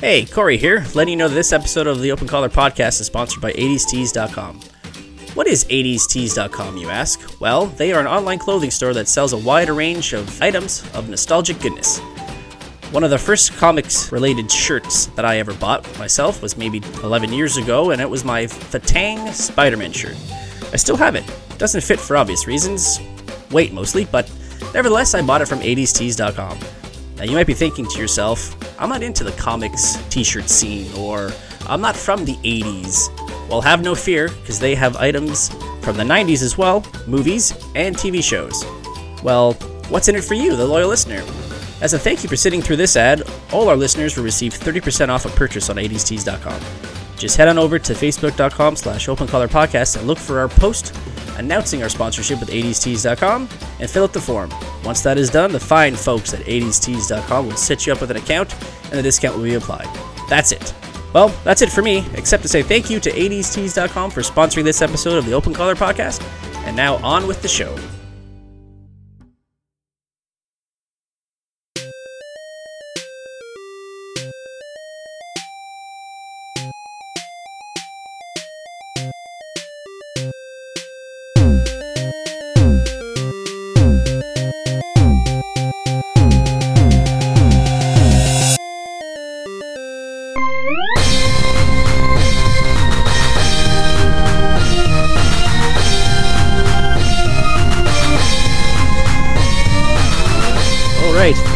Hey, Corey here, letting you know that this episode of the Open Collar Podcast is sponsored by 80stees.com. What is 80stees.com, you ask? Well, they are an online clothing store that sells a wide range of items of nostalgic goodness. One of the first comics-related shirts that I ever bought myself was maybe 11 years ago, and it was my Fatang Spider-Man shirt. I still have it. It doesn't fit for obvious reasons, weight mostly, but nevertheless, I bought it from 80stees.com. Now, you might be thinking to yourself, I'm not into the comics t-shirt scene, or I'm not from the 80s. Well, have no fear, because they have items from the 90s as well, movies, and TV shows. Well, what's in it for you, the loyal listener? As a thank you for sitting through this ad, all our listeners will receive 30% off a purchase on 80stees.com. Just head on over to facebook.com/opencollarpodcast and look for our post announcing our sponsorship with 80stees.com and fill out the form. Once that is done, the fine folks at 80stees.com will set you up with an account and the discount will be applied. That's it. Well, that's it for me, except to say thank you to 80stees.com for sponsoring this episode of the Open Collar Podcast. And now on with the show.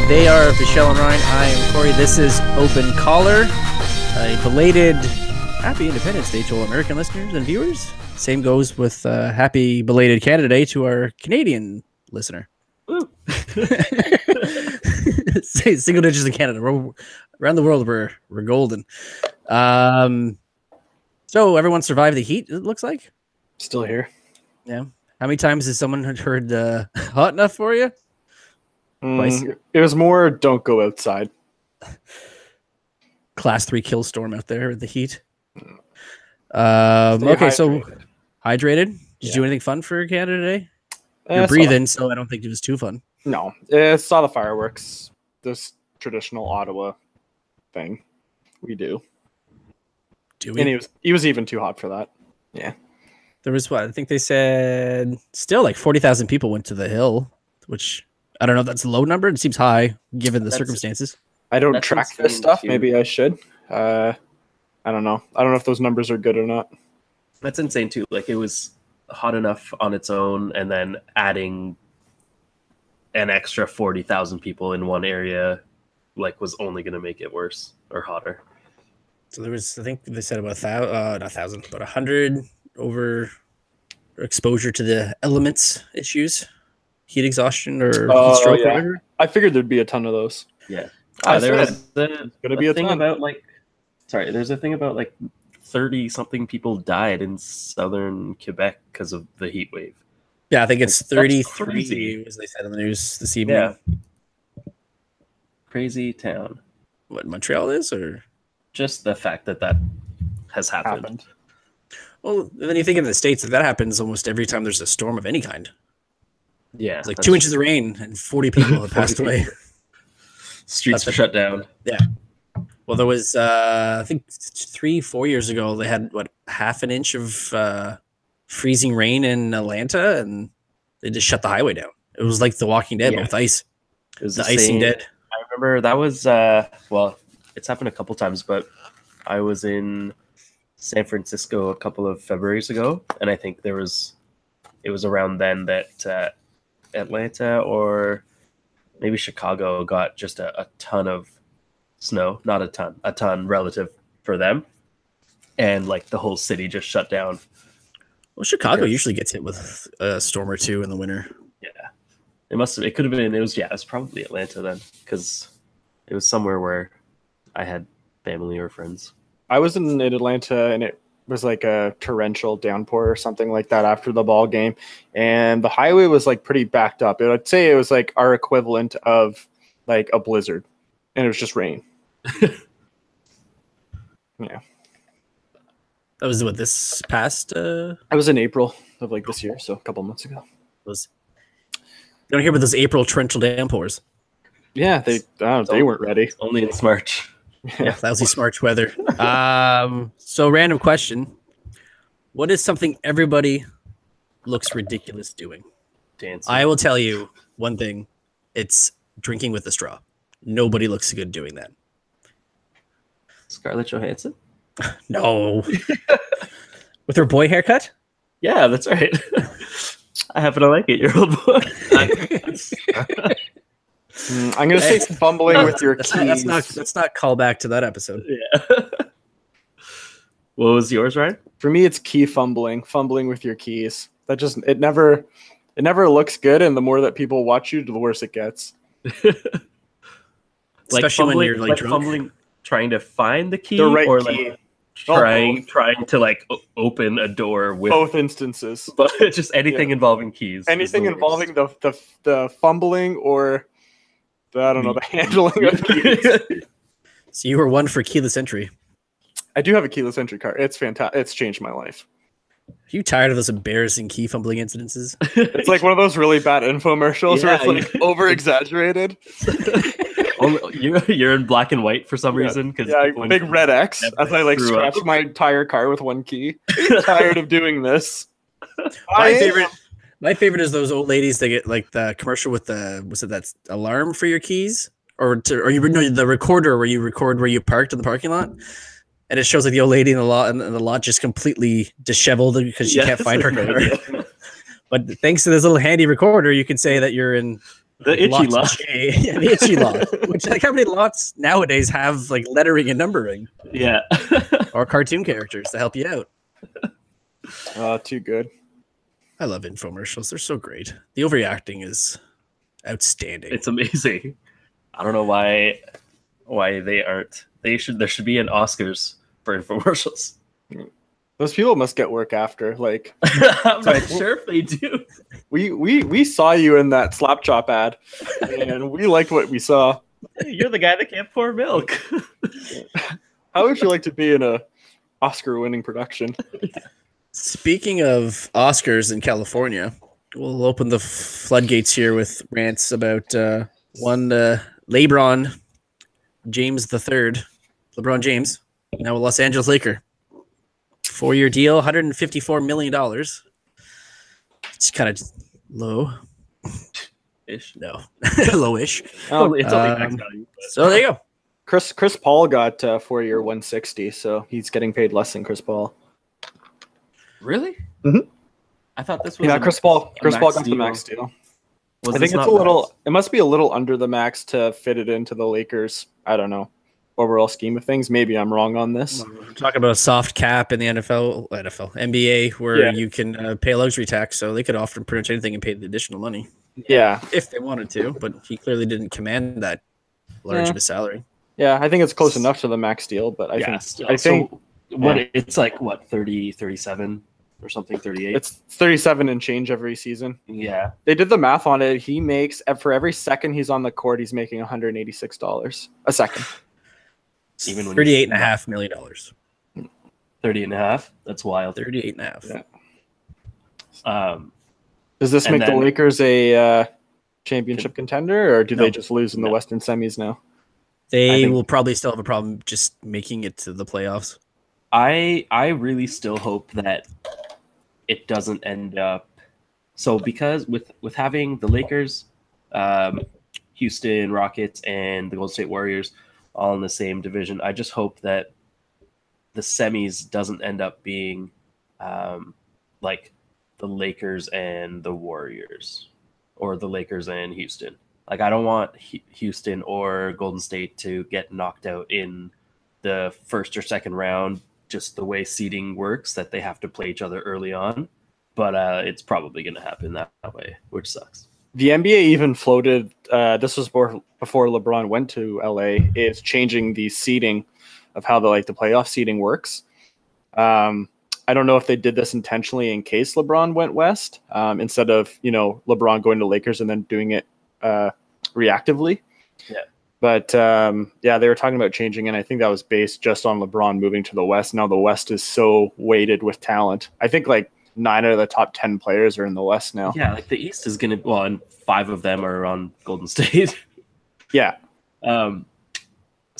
They are Michelle and Ryan. I am Corey. This is Open Collar. A belated happy Independence Day to all American listeners and viewers. Same goes with happy belated Canada Day to our Canadian listener. Woo. Single digits in Canada. Around the world, we're golden. So everyone survived the heat, it looks like. Still here. Yeah. How many times has someone heard hot enough for you? It was more don't go outside. Class 3 kill storm out there with the heat. Okay, hydrated. So hydrated. Did you do anything fun for Canada Day? You're breathing, so I don't think it was too fun. No, I saw the fireworks. This traditional Ottawa thing we do. Do we? And it was even too hot for that. Yeah. There was what? I think they said still like 40,000 people went to the hill, which... I don't know if that's a low number. It seems high given the circumstances. I don't track this stuff. Huge. Maybe I should. I don't know. I don't know if those numbers are good or not. That's insane too. Like it was hot enough on its own and then adding an extra 40,000 people in one area like was only going to make it worse or hotter. So there was, I think they said about 100 over exposure to the elements issues. Heat exhaustion or heat stroke? Yeah. Or I figured there'd be a ton of those. Yeah, there's a thing about like 30 something people died in southern Quebec because of the heat wave. Yeah, I think it's 33, as they said on the news this evening. Yeah, crazy town. What Montreal is, or just the fact that has happened. Well, then you think in the States that happens almost every time there's a storm of any kind. Yeah, it's like 2 inches of rain and 40 people have passed away. Streets are shut down. Yeah. Well, there was, I think 3-4 years ago, they had half an inch of freezing rain in Atlanta, and they just shut the highway down. It was like The Walking Dead, but with ice. It was the Icing Dead. I remember that was it's happened a couple times, but I was in San Francisco a couple of Februaries ago, and I think it was around then that. Atlanta or maybe Chicago got just a ton of snow, not a ton relative for them. And like the whole city just shut down. Well, Chicago usually gets hit with a storm or two in the winter. Yeah. It was probably Atlanta then because it was somewhere where I had family or friends. I was in Atlanta and it was like a torrential downpour or something like that after the ball game. And the highway was like pretty backed up. I'd say it was like our equivalent of like a blizzard and it was just rain. Yeah. That was this past, I was in April of like this year. So a couple months ago. You don't hear about those April torrential downpours. Yeah. They weren't ready. Only in March. Yeah, lousy smart weather. So random question. What is something everybody looks ridiculous doing? Dancing. I will tell you one thing. It's drinking with a straw. Nobody looks good doing that. Scarlett Johansson? No. With her boy haircut? Yeah, that's right. I happen to like it, your old boy. I'm going to say fumbling with your keys. Let's not call back to that episode. Yeah. What was yours, Ryan? For me, it's key fumbling. Fumbling with your keys. That just it never looks good, and the more that people watch you, the worse it gets. Especially when you're like drunk. Fumbling, trying to find the key, the right or key. Like trying to like open a door with both instances, but just anything involving keys. Anything involving the fumbling or the, I don't know, the handling of keys. So you were one for keyless entry. I do have a keyless entry car. It's fantastic. It's changed my life. Are you tired of those embarrassing key fumbling incidences? It's like one of those really bad infomercials where it's like over-exaggerated. You're in black and white for some reason. Big red X as I like scratch my entire car with one key. I'm tired of doing this. My favorite is those old ladies. They get like the commercial with the, what's it, that alarm for your keys? The recorder where you record where you parked in the parking lot. And it shows like the old lady in the lot, and the lot just completely disheveled because she can't find her car. But thanks to this little handy recorder, you can say that you're in the itchy lot. Yeah, the itchy lot. Which, like, how many lots nowadays have like lettering and numbering? Yeah. Or cartoon characters to help you out. Too good. I love infomercials. They're so great. The overreacting is outstanding. It's amazing. I don't know why they aren't. There should be an Oscars for infomercials. Those people must get work after. Like, I'm not sure if they do. We saw you in that Slap Chop ad, and we liked what we saw. Hey, you're the guy that can't pour milk. How would you like to be in a Oscar-winning production? Speaking of Oscars in California, we'll open the floodgates here with rants about LeBron James, now a Los Angeles Laker. 4-year deal, $154 million. It's kind of low. Ish? No. Low-ish. Oh, it's only max value. So there you go. Chris Paul got 4-year $160, so he's getting paid less than Chris Paul. Really? Mm-hmm. I thought this was Chris Paul got the max deal. I think it's a little. It must be a little under the max to fit it into the Lakers. I don't know. Overall scheme of things, maybe I'm wrong on this. We're talking about a soft cap in the NBA, where you can pay luxury tax, so they could offer pretty much anything and pay the additional money. Yeah, if they wanted to, but he clearly didn't command that large of a salary. Yeah, I think it's close enough to the max deal, but I think 30, 37. Or something, 38. It's 37 and change every season. Yeah. They did the math on it. He makes, for every second he's on the court, he's making $186 a second. Even when $38.5 million. 30.5? That's wild. 38.5. Yeah. Does this make the Lakers a championship contender, or do they just lose in the Western semis now? They will probably still have a problem just making it to the playoffs. I really still hope that it doesn't end up so, because with having the Lakers, Houston Rockets, and the Golden State Warriors all in the same division, I just hope that the semis doesn't end up being like the Lakers and the Warriors, or the Lakers and Houston. Like, I don't want Houston or Golden State to get knocked out in the first or second round, just the way seeding works, that they have to play each other early on. But it's probably going to happen that way, which sucks. The NBA even floated, this was before LeBron went to LA, is changing the seeding of how the playoff seeding works. I don't know if they did this intentionally in case LeBron went west, instead of, LeBron going to Lakers and then doing it reactively. Yeah. But, they were talking about changing, and I think that was based just on LeBron moving to the West. Now the West is so weighted with talent. I think, 9 out of the top 10 players are in the West now. Yeah, the East is going to... Well, and 5 of them are on Golden State. Yeah.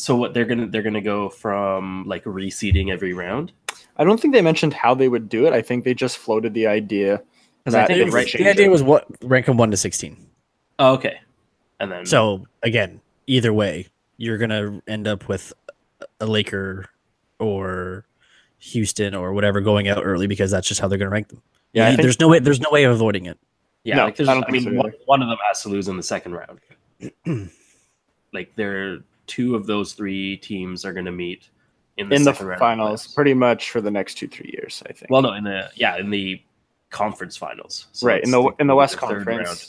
So what they're gonna go from like reseeding every round? I don't think they mentioned how they would do it. I think they just floated the idea. Because I think the idea was what rank them 1 to 16. Oh, okay, and then so again, either way, you're gonna end up with a Laker or Houston or whatever going out early because that's just how they're gonna rank them. Yeah, there's no way of avoiding it. Yeah, no, one of them has to lose in the second round. Like they're. Two of those three teams are going to meet in the finals pretty much for the next 2-3 years, I think. Well, no, in the conference finals. So right, in the West Conference. Round.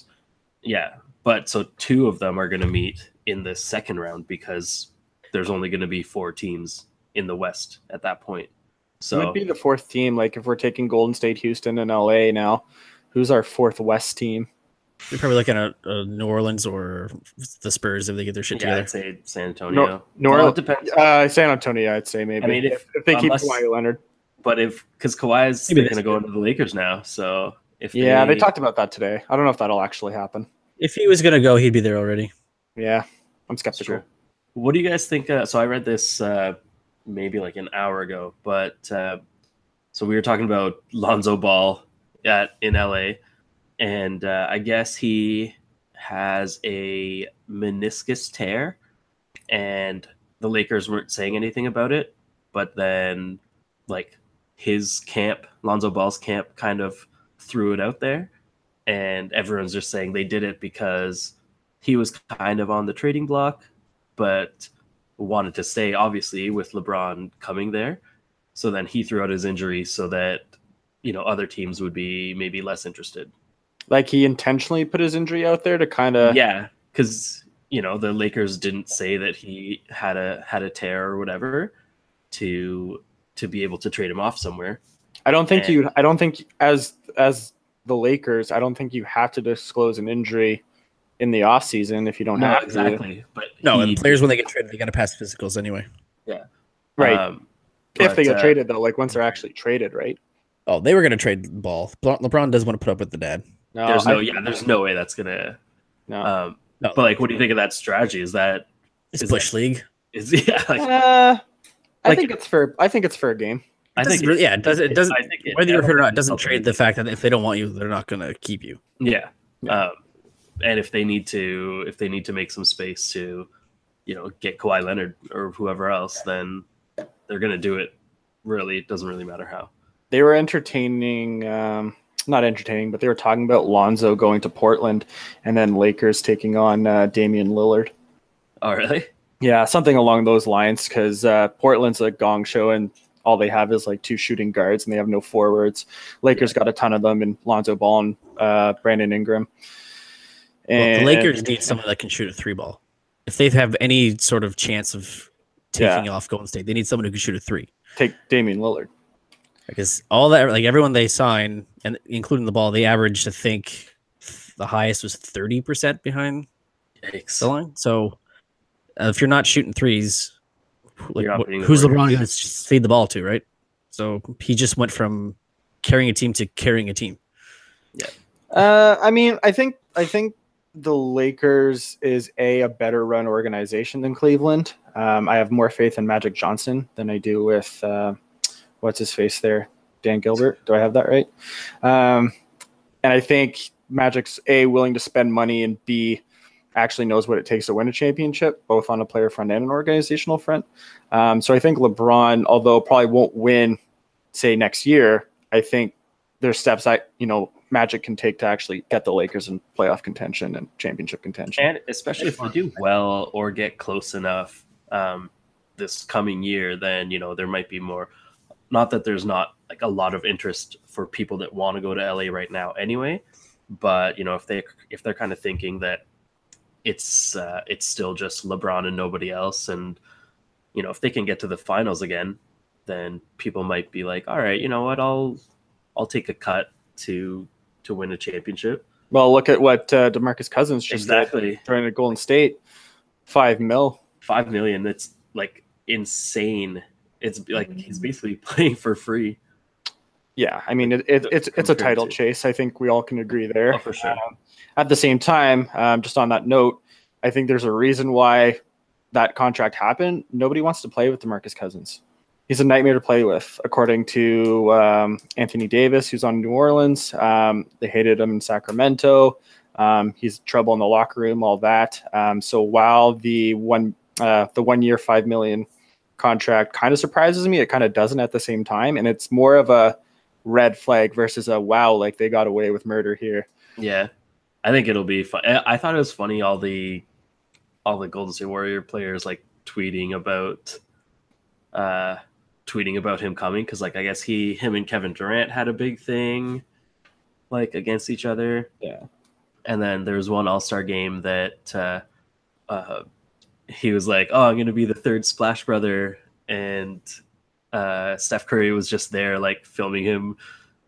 Yeah, but so two of them are going to meet in the second round because there's only going to be four teams in the West at that point. So it would be the fourth team. Like if we're taking Golden State, Houston, and LA now, who's our fourth West team? You're probably looking at New Orleans or the Spurs if they get their shit together. I'd say San Antonio. New Orleans depends. San Antonio, I'd say maybe. I mean, if they keep Kawhi Leonard, because Kawhi is going to go into the Lakers now, so they talked about that today. I don't know if that'll actually happen. If he was going to go, he'd be there already. Yeah, I'm skeptical. Sure. What do you guys think? So I read this maybe like an hour ago, but so we were talking about Lonzo Ball in L.A. And I guess he has a meniscus tear, and the Lakers weren't saying anything about it. But then, like, his camp, Lonzo Ball's camp, kind of threw it out there. And everyone's just saying they did it because he was kind of on the trading block, but wanted to stay, obviously, with LeBron coming there. So then he threw out his injury so that, you know, other teams would be maybe less interested. Like he intentionally put his injury out there to kind of... Yeah, because, you know, the Lakers didn't say that he had a tear or whatever to be able to trade him off somewhere. I don't think as the Lakers, I don't think you have to disclose an injury in the offseason if you don't have to. Exactly. But and players, when they get traded, they got to pass physicals anyway. Yeah. Right. If they get traded, though, like once they're actually traded, right? Oh, they were going to trade Ball. LeBron doesn't want to put up with the dad. No, there's no way that's gonna. No. No, but like, what do you think of that strategy? Is that Bush League? I think it's fair. I think it's fair game. It doesn't. Whether you're hurt or not, it doesn't trade the fact that if they don't want you, they're not gonna keep you. Yeah. And if they need to make some space to, you know, get Kawhi Leonard or whoever else, then they're gonna do it. Really, it doesn't really matter how. They were entertaining. Not entertaining, but they were talking about Lonzo going to Portland and then Lakers taking on Damian Lillard. Oh, really? Yeah, something along those lines because Portland's a gong show and all they have is like two shooting guards and they have no forwards. Lakers got a ton of them and Lonzo Ball and Brandon Ingram. And the Lakers need someone that can shoot a three ball. If they have any sort of chance of taking off Golden State, they need someone who can shoot a three. Take Damian Lillard. Because all that, like everyone they sign, and including the Ball, they averaged, I think, the highest was 30% behind the line. So if you're not shooting threes, like, who's LeBron going to feed the ball to, right? So he just went from carrying a team to carrying a team. Yeah. I mean, I think the Lakers is a better run organization than Cleveland. I have more faith in Magic Johnson than I do with. What's his face there? Dan Gilbert. Do I have that right? And I think Magic's A, willing to spend money, and B, actually knows what it takes to win a championship, both on a player front and an organizational front. So I think LeBron, although probably won't win, say, next year, I think there's steps that, you know, Magic can take to actually get the Lakers in playoff contention and championship contention. And especially if they do well or get close enough this coming year, then, you know, there might be more... Not that there's not like a lot of interest for people that want to go to LA right now anyway, but you know, if they're kind of thinking that it's still just LeBron and nobody else, and you know, if they can get to the finals again, then people might be like, all right, you know what, I'll take a cut to win a championship. Well, look at what DeMarcus Cousins just did during the Golden State. $5 million. That's like insane. It's like he's basically playing for free. Yeah, I mean it's a title chase. I think we all can agree there. Oh, for sure. At the same time, just on that note, I think there's a reason why that contract happen, nobody wants to play with DeMarcus Cousins. He's a nightmare to play with, according to Anthony Davis, who's on New Orleans. They hated him in Sacramento. He's trouble in the locker room, all that. So while the 1 year, $5 million contract kind of surprises me, it kind of doesn't at the same time. And it's more of a red flag versus a, wow, like they got away with murder here. Yeah, I think it'll be fun. I thought it was funny, all the Golden State Warrior players like tweeting about him coming, because like I guess him and Kevin Durant had a big thing like against each other. Yeah, and then there was one All-Star game that he was like, "Oh, I'm gonna be the third Splash Brother," and Steph Curry was just there like filming him,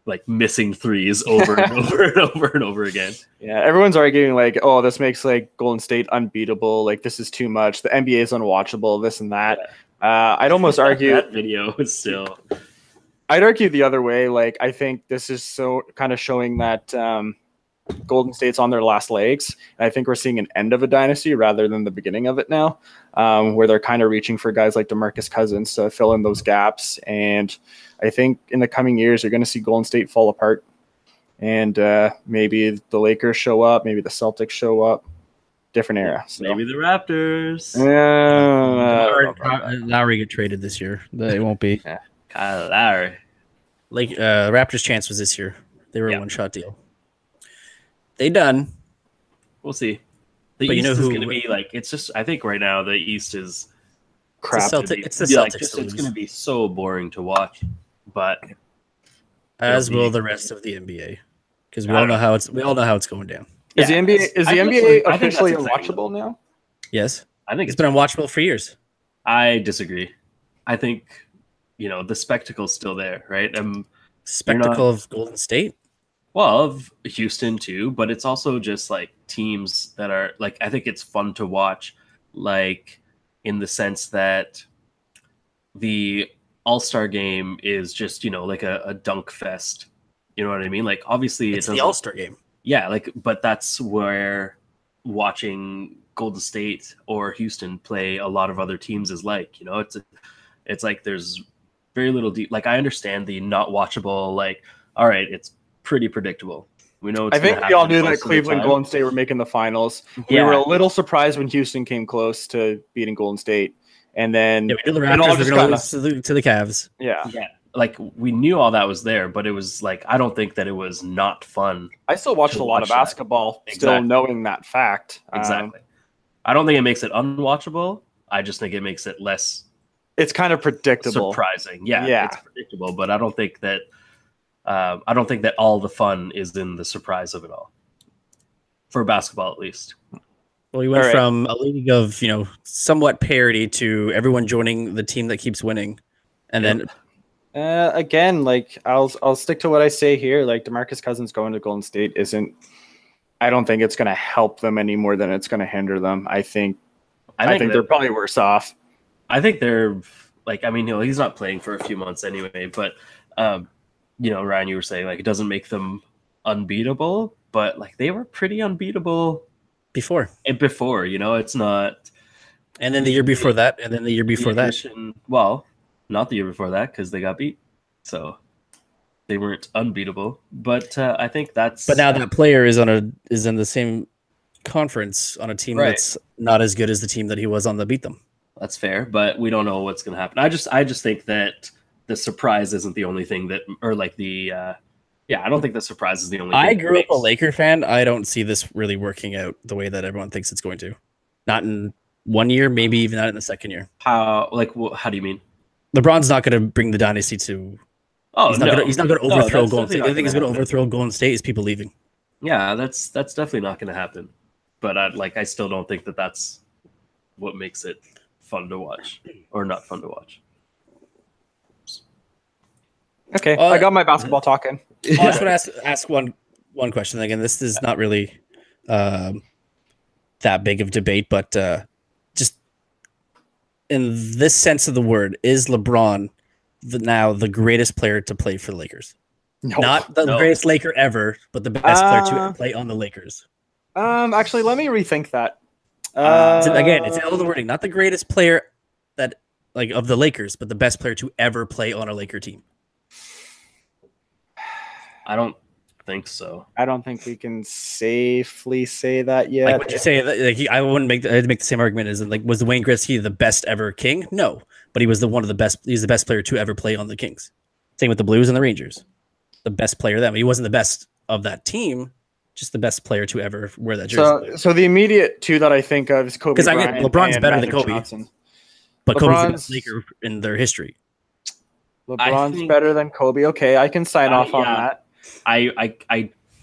like missing threes over and over and over and over again. Yeah, everyone's arguing like, oh, this makes like Golden State unbeatable. Like this is too much. The NBA is unwatchable. This and that. Yeah. I'd almost argue that video is still. I'd argue the other way. Like I think this is so kind of showing that Golden State's on their last legs. And I think we're seeing an end of a dynasty rather than the beginning of it now, where they're kind of reaching for guys like DeMarcus Cousins to fill in those gaps. And I think in the coming years, you're going to see Golden State fall apart, and maybe the Lakers show up, maybe the Celtics show up, different era. So. Maybe the Raptors. Lowry get traded this year. It won't be. Yeah. Kyle Lowry. Like Raptors' chance was this year. They were a one-shot deal. They done. We'll see. The East is going to be like, it's just, I think right now the East is crap. It's the Celtics. It's going to be so boring to watch. But as will the rest of the NBA, because we all know how it's going down. Yeah. Is the NBA officially unwatchable now? Yes, I think it's been unwatchable for years. I disagree. I think the spectacle's still there, right? Spectacle of Golden State, well, of Houston too, but it's also just like teams that are like, I think it's fun to watch, like in the sense that the All-Star game is just, like a dunk fest. You know what I mean? Like, obviously, it's the All-Star game. Yeah, like, but that's where watching Golden State or Houston play a lot of other teams is like, it's like there's very little deep. Like, I understand the not watchable, like, all right, it's pretty predictable. We know. I think we all knew that Cleveland, Golden State were making the finals. Yeah. We were a little surprised when Houston came close to beating Golden State. And then we knew the Raptors were going to the Cavs. Yeah. Like we knew all that was there, but it was like, I don't think that it was not fun. I still watched a lot of basketball, still knowing that fact. Exactly. I don't think it makes it unwatchable. I just think it makes it less. It's kind of predictable. Surprising. Yeah. It's predictable, but I don't think that all the fun is in the surprise of it all. For basketball, at least. Well, we went from a league of, somewhat parity to everyone joining the team that keeps winning. And then again, like I'll stick to what I say here. Like DeMarcus Cousins going to Golden State I don't think it's going to help them any more than it's going to hinder them. I think they're probably worse off. I think they're like, he's not playing for a few months anyway, but Ryan, you were saying like, it doesn't make them unbeatable, but like they were pretty unbeatable before, it's not. And then the year before that, and then the year before that. Well, not the year before that because they got beat, so they weren't unbeatable. But I think that's. But now that player is in the same conference on a team that's not as good as the team that he was on that beat them. That's fair, but we don't know what's going to happen. I just think that the surprise isn't the only thing that, or like the. Yeah, I don't think the surprise is the only thing. I grew up a Laker fan. I don't see this really working out the way that everyone thinks it's going to. Not in 1 year, maybe even not in the second year. How do you mean? LeBron's not going to bring the dynasty to... He's not going to overthrow Golden State. I think he's going to overthrow Golden State is people leaving. Yeah, that's definitely not going to happen. But I still don't think that that's what makes it fun to watch or not fun to watch. Okay, I got my basketball talk in. I just want to ask one question. Again, this is not really that big of debate, but just in this sense of the word, is LeBron now the greatest player to play for the Lakers? No. Not the greatest Laker ever, but the best player to play on the Lakers. Actually, let me rethink that. Again, it's all the wording. Not the greatest player that like of the Lakers, but the best player to ever play on a Laker team. I don't think so. I don't think we can safely say that yet. Like, would you say that? Like, I wouldn't make. I'd make the same argument as like, was Wayne Gretzky the best ever King? No, but he was the one of the best. He's the best player to ever play on the Kings. Same with the Blues and the Rangers. The best player of them. He wasn't the best of that team. Just the best player to ever wear that jersey. So the immediate two that I think of is Kobe. Because I get LeBron's better than Kobe, Johnson. But Kobe's the best Laker in their history. LeBron's better than Kobe. Okay, I can sign off on that. I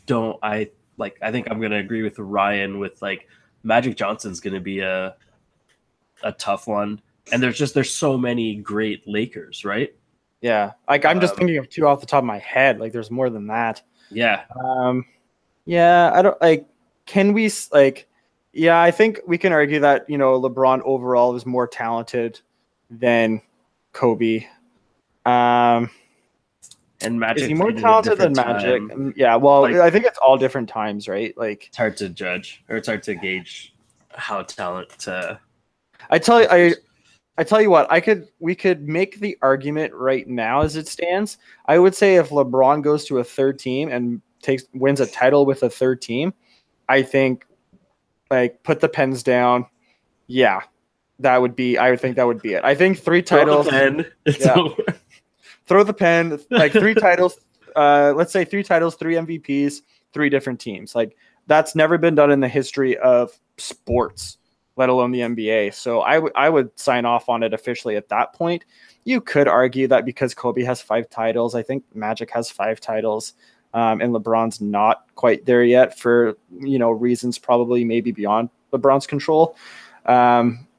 think I'm gonna agree with Ryan with like Magic Johnson's gonna be a tough one. And there's so many great Lakers, right? Yeah. Like I'm just thinking of two off the top of my head. Like there's more than that. Yeah. I don't like can we like yeah, I think we can argue that, you know, LeBron overall is more talented than Kobe. And Magic is he more talented than Magic? Yeah, well, like, I think it's all different times, right? Like it's hard to judge, or it's hard to gauge how talent. I tell you what, we could make the argument right now as it stands. I would say if LeBron goes to a third team and wins a title with a third team, I think like put the pens down. Yeah, that would be. I would think that would be it. I think three titles. Throw the pen, like three titles. Let's say three titles, three MVPs, three different teams. Like that's never been done in the history of sports, let alone the NBA. So I would sign off on it officially at that point. You could argue that because Kobe has 5 titles, I think Magic has 5 titles, and LeBron's not quite there yet for reasons probably maybe beyond LeBron's control.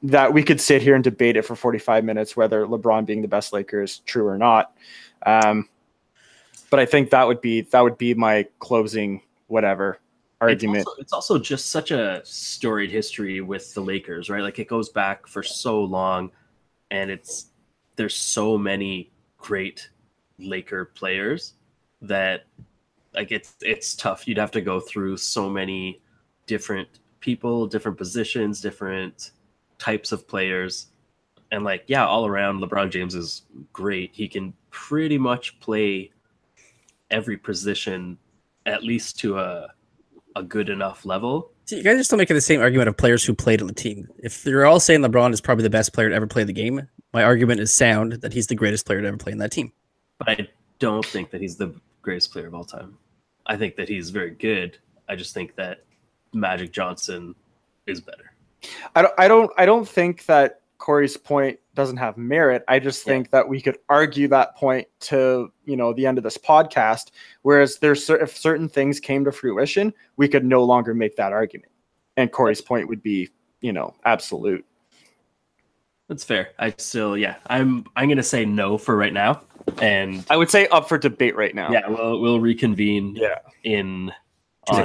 That we could sit here and debate it for 45 minutes, whether LeBron being the best Laker is true or not. But I think that would be my closing whatever argument. It's also just such a storied history with the Lakers, right? Like it goes back for so long, and there's so many great Laker players that like it's tough. You'd have to go through so many different people, different positions, different types of players. And like, yeah, all around LeBron James is great. He can pretty much play every position, at least to a good enough level. See, you guys are still making the same argument of players who played on the team. If you're all saying LeBron is probably the best player to ever play the game, my argument is sound that he's the greatest player to ever play in that team. But I don't think that he's the greatest player of all time. I think that he's very good. I just think that Magic Johnson is better. I don't think that Corey's point doesn't have merit. I just think that we could argue that point to, the end of this podcast. Whereas if certain things came to fruition, we could no longer make that argument. And Corey's point would be, absolute. That's fair. I still, I'm going to say no for right now. And I would say up for debate right now. Yeah. We'll reconvene on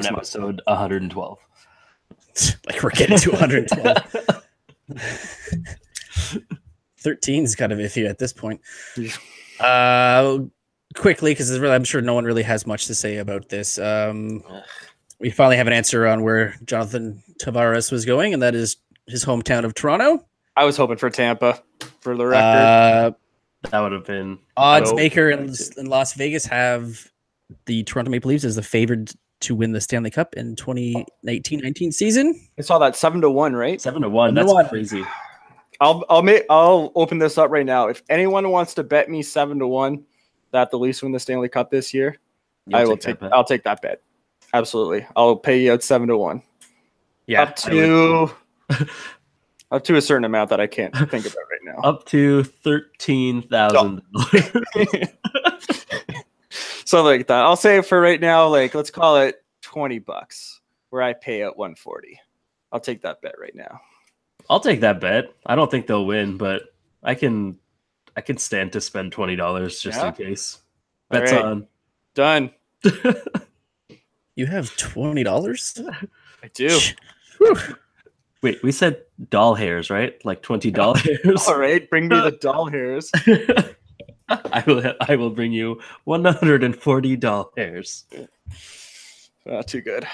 episode 112. Like we're getting to 112. 13's kind of iffy at this point. Quickly, because I'm sure no one really has much to say about this. We finally have an answer on where Jonathan Tavares was going, and that is his hometown of Toronto. I was hoping for Tampa, for the record. That would have been... Odds maker in Las Vegas have the Toronto Maple Leafs as the favored to win the Stanley Cup in 2019-19 season. I saw that 7-1, right? 7-1. That's crazy. I'll open this up right now. If anyone wants to bet me 7-1 that the Leafs win the Stanley Cup this year, I'll take that bet. Absolutely. I'll pay you out 7-1. Yeah. Up to a certain amount that I can't think about right now. Up to $13,000. Something like that. I'll say for right now, like let's call it $20, where I pay out $140. I'll take that bet right now. I'll take that bet. I don't think they'll win, but I can stand to spend $20 just in case. Bet's right. On. Done. You have $20? I do. Whew. Wait, we said doll hairs, right? Like $20. All right, bring me the doll hairs. I will bring you $140. Too good.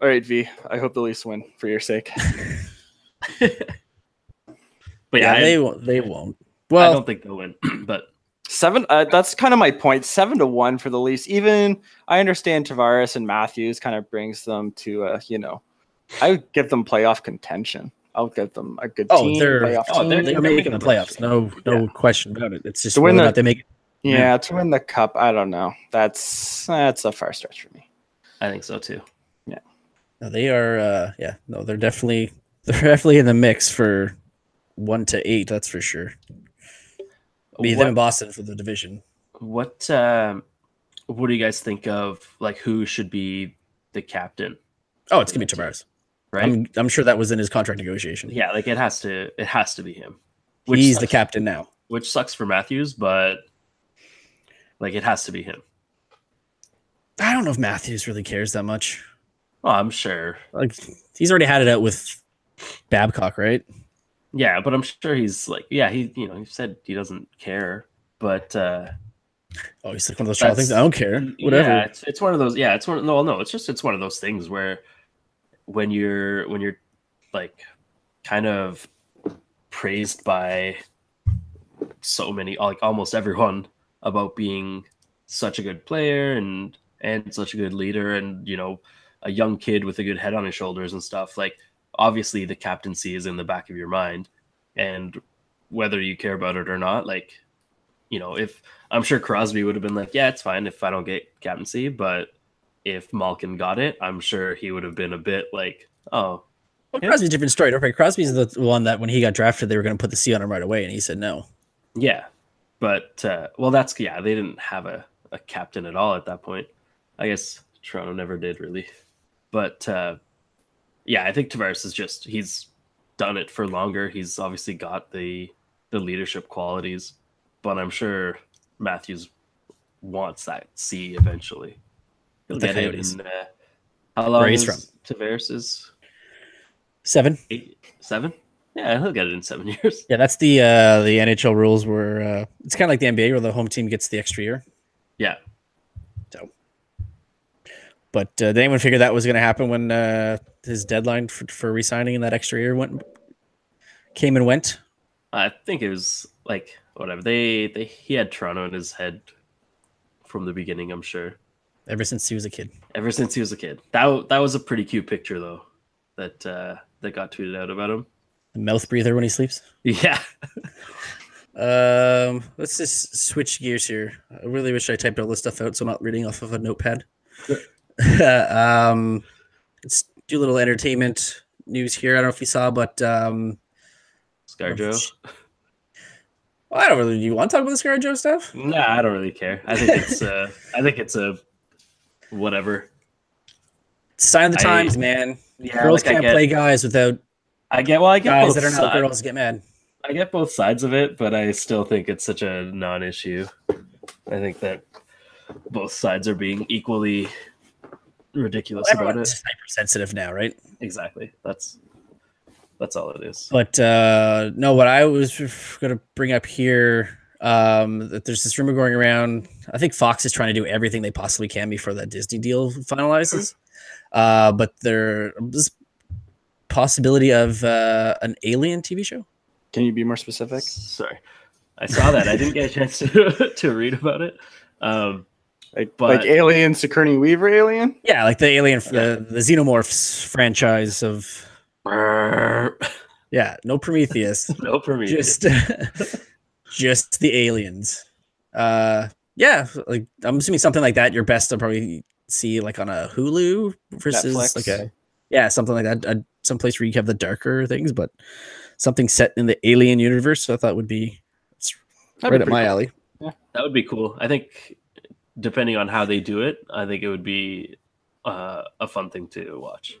All right, V. I hope the Leafs win for your sake. But yeah, they won't. Well, I don't think they'll win, but seven. That's kind of my point. 7-1 for the Leafs. Even I understand Tavares and Matthews kind of brings them to I would give them playoff contention. I'll give them a good team. They're making the playoffs. No question about it. It's just whether or not they make it. Yeah, to win the cup, I don't know. That's a far stretch for me. I think so too. Yeah. No, they are. They're definitely in the mix for 1-8. That's for sure. Be them in Boston for the division. What do you guys think of like who should be the captain? Oh, it's gonna be Tavares, right? I'm sure that was in his contract negotiation. Yeah, like it has to be him. He's the captain now, which sucks for Matthews, but like it has to be him. I don't know if Matthews really cares that much. Oh, I'm sure. Like he's already had it out with Babcock, right? Yeah, but I'm sure he's like, he said he doesn't care, but he's like one of those child things. I don't care, whatever. Yeah, it's one of those. Yeah, it's one. No, it's one of those things where when you're like kind of praised by so many, like almost everyone, about being such a good player and such a good leader, and a young kid with a good head on his shoulders and stuff like. Obviously the captaincy is in the back of your mind, and whether you care about it or not, if I'm sure Crosby would have been like, yeah, it's fine if I don't get captaincy, but if Malkin got it, I'm sure he would have been a bit like, oh. Well, yeah. Crosby's a different story. Okay, Crosby's the one that when he got drafted, they were going to put the C on him right away. And he said, no. Yeah. But, they didn't have a captain at all at that point. I guess Toronto never did really, but, yeah, I think Tavares is he's done it for longer. He's obviously got the leadership qualities, but I'm sure Matthews wants that C eventually. He'll get it. How long is Tavares's? 7. 8, 7? Yeah, he'll get it in 7 years. Yeah, that's the NHL rules where it's kind of like the NBA where the home team gets the extra year. Yeah. So. But did anyone figure that was going to happen when his deadline for re-signing in that extra year came and went? I think it was like whatever. He had Toronto in his head from the beginning, I'm sure. Ever since he was a kid. That was a pretty cute picture though that got tweeted out about him. The mouth breather when he sleeps. Yeah. Let's just switch gears here. I really wish I typed all this stuff out so I'm not reading off of a notepad. Let's do a little entertainment news here. I don't know if you saw, but ScarJo. Well, I don't really. You want to talk about the ScarJo stuff? No, I don't really care. I think it's a whatever. Sign the times, man. Yeah, girls can't play guys without. I get guys that are not girls get mad. I get both sides of it, but I still think it's such a non-issue. I think that both sides are being equally ridiculous about it. It's hypersensitive now, right? Exactly. That's all it is. But no, what I was going to bring up here, that there's this rumor going around. I think Fox is trying to do everything they possibly can before that Disney deal finalizes. But there's possibility of an Alien TV show. Can you be more specific? Sorry, I saw that. I didn't get a chance to read about it. Like Alien, Sigourney Weaver Alien? Yeah, like the Alien, the Xenomorphs franchise of... Yeah, no Prometheus. Just the aliens. Yeah, like I'm assuming something like that, your best to probably see like on a Hulu versus... Netflix. Like something like that. Someplace where you have the darker things, but something set in the Alien universe, so I thought would be... That'd right be up my cool. alley. Yeah. That would be cool. I think... Depending on how they do it, I think it would be a fun thing to watch.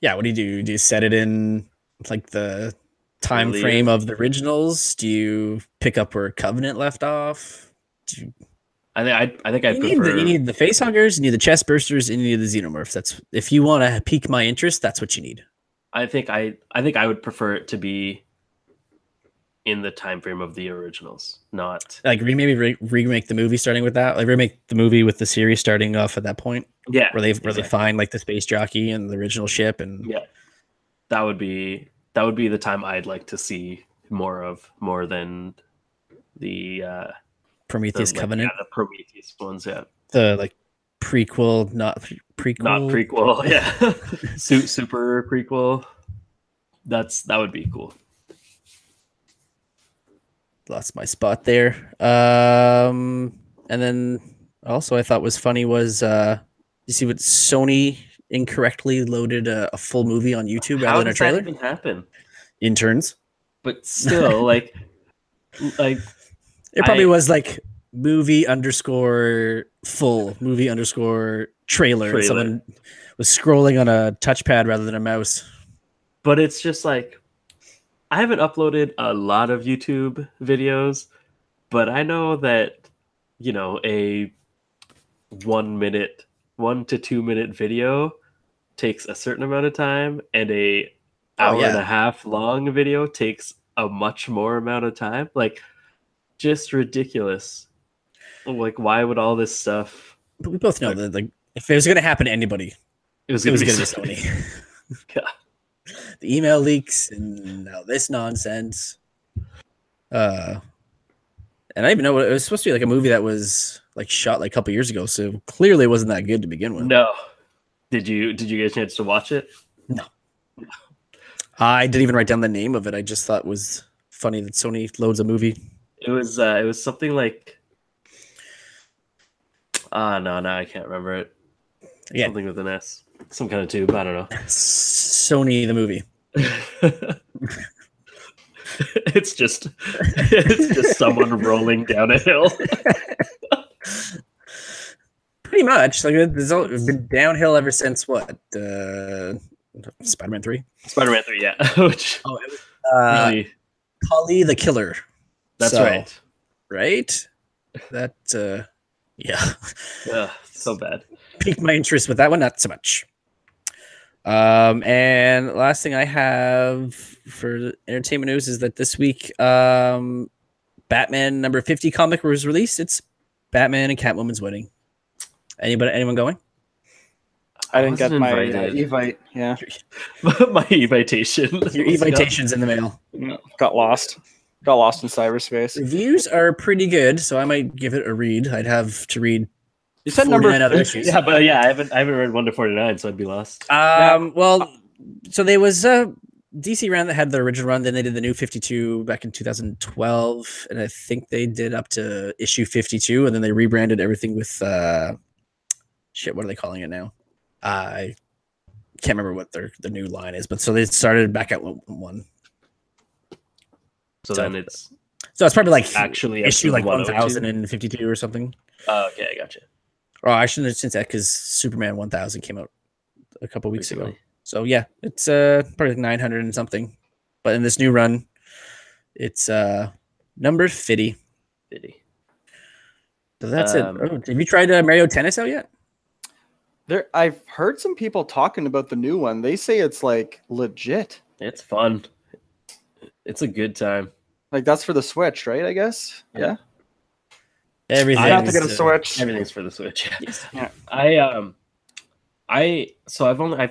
Yeah, what do you do? Do you set it in like the time frame of the originals? Do you pick up where Covenant left off? I think I'd prefer... You need the facehuggers, you need the chest bursters, and you need the Xenomorphs. That's if you want to pique my interest, that's what you need. I think I would prefer it to be in the time frame of the originals, not like remake the movie starting with that, like remake the movie with the series starting off at that point. Yeah, where they find like the space jockey and the original ship, and yeah, that would be that would be the time I'd like to see more of, more than the Prometheus, Covenant, the Prometheus ones, yeah. The like prequel, not prequel, yeah. Super prequel. That would be cool. That's my spot there. And then also I thought was funny was you see what Sony incorrectly loaded a full movie on YouTube rather than a trailer. How did that even happen? Interns. But still, like it probably was like movie_full movie_trailer. And someone was scrolling on a touchpad rather than a mouse. But it's just like, I haven't uploaded a lot of YouTube videos, but I know that, you know, a 1 to 2 minute video takes a certain amount of time, and a hour and a half long video takes a much more amount of time. Like, just ridiculous. Like, why would all this stuff? But we both know that, like, if it was going to happen to anybody, it was going to be Sony. Yeah. The email leaks and all this nonsense. And I didn't even know it was supposed to be like a movie that was like shot like a couple years ago, so clearly it wasn't that good to begin with. No. Did you get a chance to watch it? No. I didn't even write down the name of it. I just thought it was funny that Sony loads a movie. It was something like no, I can't remember it. Yeah. Something with an S. Some kind of tube. I don't know. Sony the movie. it's just someone rolling down a hill. Pretty much. Like, it's been downhill ever since what? Spider-Man 3? Spider-Man 3, yeah. It was really? Polly the Killer. That's so, right. Right? That, yeah. Yeah, so bad. Piqued my interest with that one, not so much. And last thing I have for entertainment news is that this week, Batman number 50 comic was released. It's Batman and Catwoman's Wedding. Anyone going? I didn't get my evite. Yeah, my evitation. Your evitation's in the mail. No, got lost in cyberspace. Reviews are pretty good, so I might give it a read. I'd have to read. You said number 49 other issues. Yeah, but yeah, I haven't read 1 to 49, so I'd be lost. Well, so there was a DC round that had the original run, then they did the new 52 back in 2012, and I think they did up to issue 52, and then they rebranded everything with what are they calling it now? I can't remember what the new line is, but so they started back at 1. So then it's probably like actually issue like 1052 or something. Okay, I gotcha. Oh, I shouldn't have said that because Superman 1000 came out a couple weeks ago. So yeah, it's probably like 900 and something. But in this new run, it's number 50. So that's it. Oh, have you tried Mario Tennis out yet? I've heard some people talking about the new one. They say it's like legit. It's fun. It's a good time. Like, that's for the Switch, right? I guess. Yeah. Everything. I have to get a Switch. Everything's for the Switch. Yeah. Yes. Yeah. I've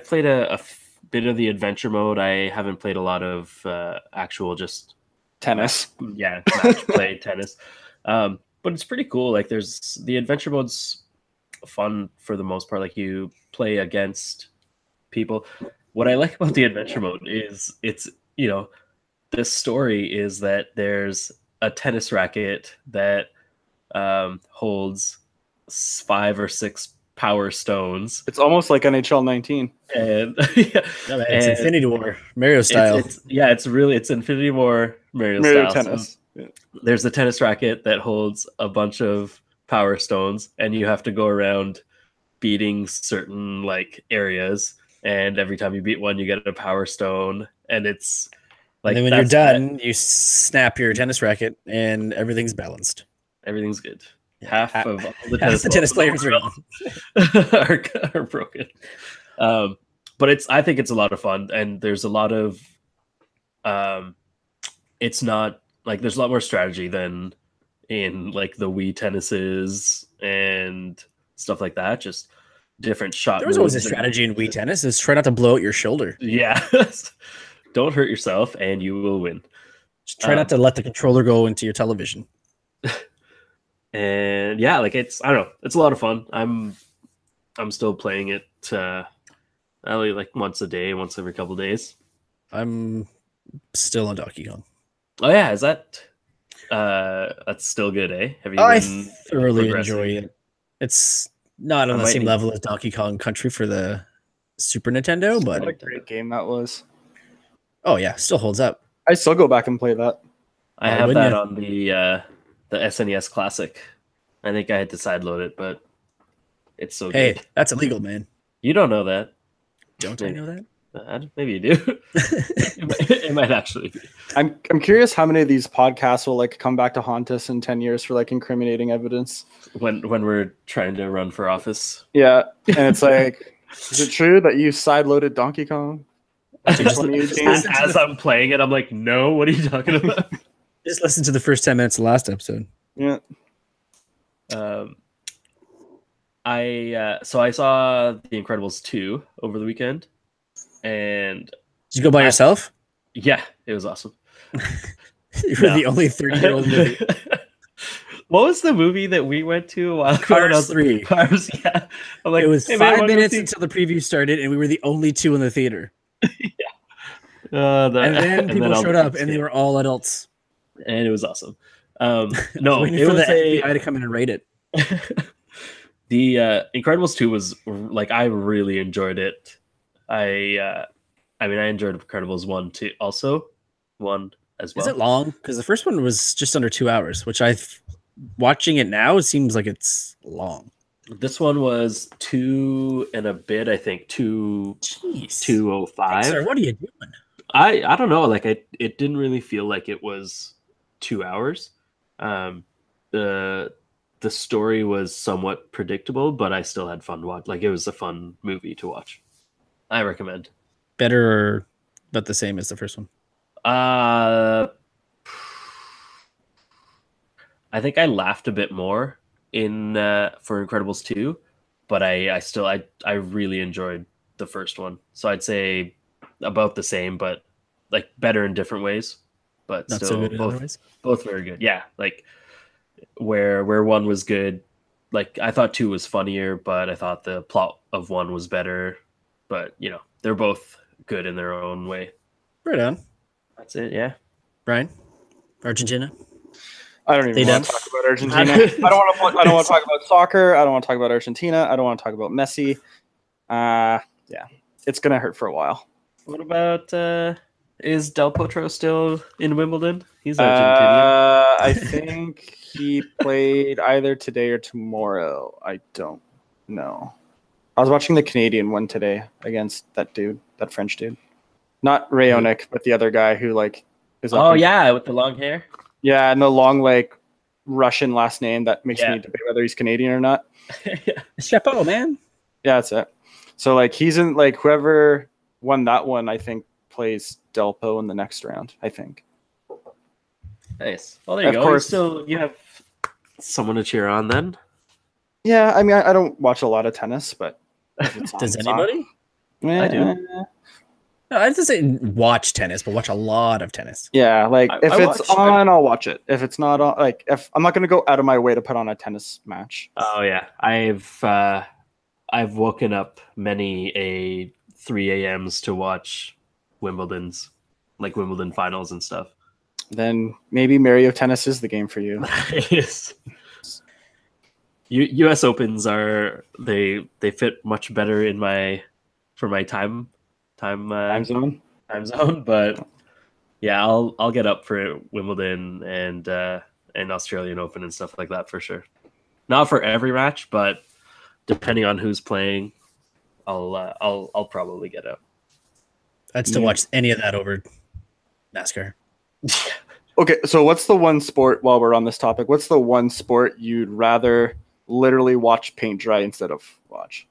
played a bit of the adventure mode. I haven't played a lot of actual just tennis. Yeah, match play tennis. But it's pretty cool. Like, there's the adventure mode's fun for the most part. Like, you play against people. What I like about the adventure mode is it's, you know, the story is that there's a tennis racket that holds 5 or 6 power stones. It's almost like NHL 19, and yeah, no, it's and Infinity War Mario style. It's Infinity War Mario style tennis. So yeah. There's a tennis racket that holds a bunch of power stones, and you have to go around beating certain like areas. And every time you beat one, you get a power stone, and it's like, and when you're done, you snap your tennis racket, and everything's balanced. Everything's good. Half of all the tennis players are broken. But I think it's a lot of fun, and there's a lot of, it's not like there's a lot more strategy than in like the Wii tennises and stuff like that. Just different shot. There was always a strategy in Wii tennis: is try not to blow out your shoulder. Yeah. Don't hurt yourself, and you will win. Just try not to let the controller go into your television. And yeah, like it's, I don't know, it's a lot of fun. I'm still playing it only like once a day, once every couple of days. I'm still on Donkey Kong. Oh yeah, is that that's still good, eh? Have you? I thoroughly enjoy it. It's not on the same level as Donkey Kong Country for the Super Nintendo, but what a great game that was. Oh yeah, still holds up. I still go back and play that. I have that on the SNES Classic. I think I had to sideload it, but it's so good. Hey, that's illegal, man. You don't know that. Don't I know that? Maybe you do. it might actually be. I'm curious how many of these podcasts will like come back to haunt us in 10 years for like incriminating evidence when we're trying to run for office. Yeah, and it's like, is it true that you sideloaded Donkey Kong? As I'm playing it, I'm like, no, what are you talking about? Just listen to the first 10 minutes of the last episode. Yeah. So I saw The Incredibles 2 over the weekend. And did you go by yourself? Yeah, it was awesome. You were the only 30-year-old movie. What was the movie that we went to a while ago? Cars 3. Cars, yeah. I'm like, it was 5 minutes until the preview started, and we were the only two in the theater. Yeah. And then people showed up, and they were all adults. And it was awesome. No, it was the FBI to come in and rate it. The Incredibles 2 was like, I really enjoyed it. I enjoyed Incredibles 1 too. Also, 1 as well. Is it long? Because the first one was just under 2 hours, which watching it now, it seems like it's long. This one was 2 and a bit, I think. 2:05. Sir, what are you doing? I don't know. Like it didn't really feel like it was 2 hours. The story was somewhat predictable, but I still had fun to watch. Like it was a fun movie to watch. I recommend. Better, but the same as the first one. I think I laughed a bit more in for Incredibles 2, but I still really enjoyed the first one. So I'd say about the same, but like better in different ways. But not still so good both very good. Yeah, like where one was good, like I thought 2 was funnier, but I thought the plot of 1 was better. But, you know, they're both good in their own way. Right on. That's it, yeah. Brian? Argentina? I don't even want to talk about Argentina. I don't want to talk about soccer. I don't want to talk about Argentina. I don't want to talk about Messi. Yeah, it's going to hurt for a while. What about, is Del Potro still in Wimbledon? He's Argentinian. I think he played either today or tomorrow. I don't know. I was watching the Canadian one today against that French dude. Not Rayonic, but the other guy who like is. Oh yeah, with the long hair. Yeah, and the long like Russian last name that makes me debate whether he's Canadian or not. Yeah. Chapeau, man. Yeah, that's it. So like he's in like whoever won that one, I think plays Delpo in the next round. I think. Nice. Well, there you go. Of course, so you have someone to cheer on then. Yeah, I mean, I don't watch a lot of tennis, but. Does anybody? Yeah. I do. No, I just say watch tennis, but watch a lot of tennis. Yeah, like if it's on, I'll watch it. If it's not on, like if I'm not gonna go out of my way to put on a tennis match. Oh yeah, I've woken up many a 3 a.m.s to watch Wimbledon's, like Wimbledon finals and stuff. Then maybe Mario Tennis is the game for you. Yes. U.S. Opens are they fit much better in my time zone, but yeah, I'll get up for it, Wimbledon and Australian Open and stuff like that for sure. Not for every match, but depending on who's playing, I'll probably get up. I'd still watch any of that over NASCAR. Okay, so what's the one sport while we're on this topic? What's the one sport you'd rather literally watch paint dry instead of watch?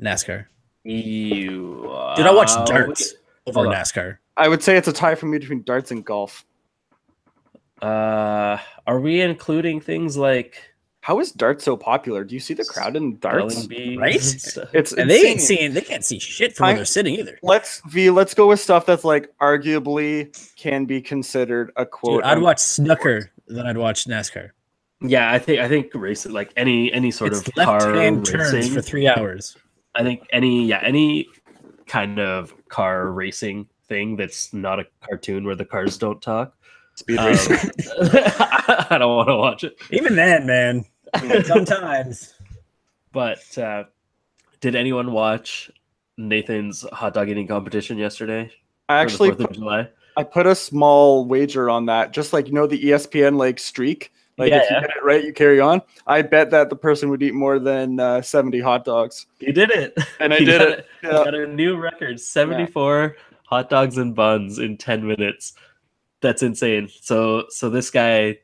NASCAR. Ew. Did I watch darts over NASCAR? I would say it's a tie for me between darts and golf. Are we including things like How is darts so popular? Do you see the crowd in darts? Right? It's and they ain't seeing, they can't see shit from where they're sitting either. Let's go with stuff that's like arguably can be considered a quote. Dude, I'd watch snooker than I'd watch NASCAR. Yeah, I think race like any sort of car racing for 3 hours. I think any kind of car racing thing that's not a cartoon where the cars don't talk. Speed racer. I don't want to watch it. Even then, man. Sometimes. But did anyone watch Nathan's hot dog eating competition yesterday? I actually the 4th of July? I put a small wager on that. Just like, you know, the ESPN like streak. Like if you get it right, you carry on. I bet that the person would eat more than 70 hot dogs. You did it. And I did it. Yeah. Got a new record, 74 hot dogs and buns in 10 minutes. That's insane. So this guy,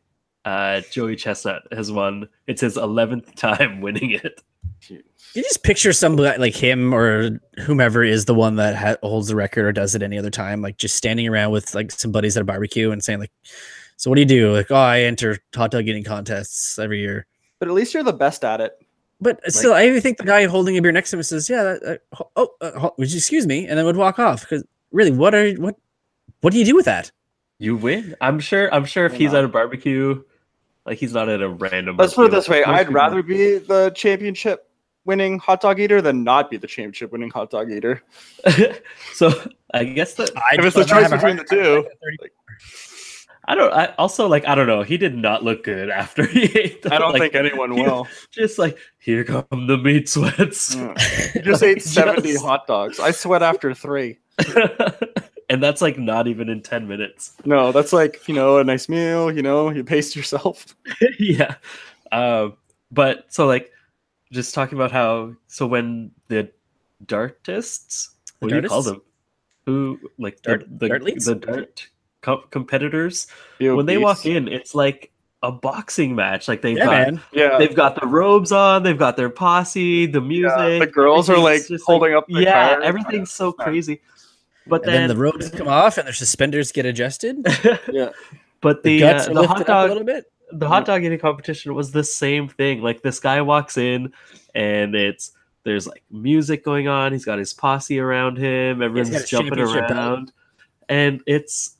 Joey Chestnut, has won. It's his 11th time winning it. Jeez. You just picture somebody like him or whomever is the one that holds the record or does it any other time, like just standing around with like some buddies at a barbecue and saying like, "So what do you do?" Like, "Oh, I enter hot dog eating contests every year." But at least you're the best at it. But like, still, I think the guy holding a beer next to him says, "Yeah, would you excuse me?" and then would walk off because really, what do you do with that? You win. I'm sure if he's at a barbecue, like he's not at a random. Let's put it this way: I'd rather be the championship-winning hot dog eater than not be the championship-winning hot dog eater. So I guess that if it's the choice between the two, I don't know. He did not look good after he ate. I don't think anyone will. Just like, here come the meat sweats. Yeah. He just ate 70 hot dogs. I sweat after 3. And that's like not even in 10 minutes. No, that's like, you know, a nice meal, you know, you pace yourself. Yeah. But so like just talking about how, so when the dartists, do you call them? Who like dart competitors, when they walk in, it's like a boxing match. Like they've got the robes on, they've got their posse, the music. Yeah, the girls are like holding up the car. Everything's so crazy. But then the robes come off and their suspenders get adjusted. Yeah. But the hot dog, a little bit. The hot dog eating competition was the same thing. Like this guy walks in and there's like music going on. He's got his posse around him. Everyone's jumping around. And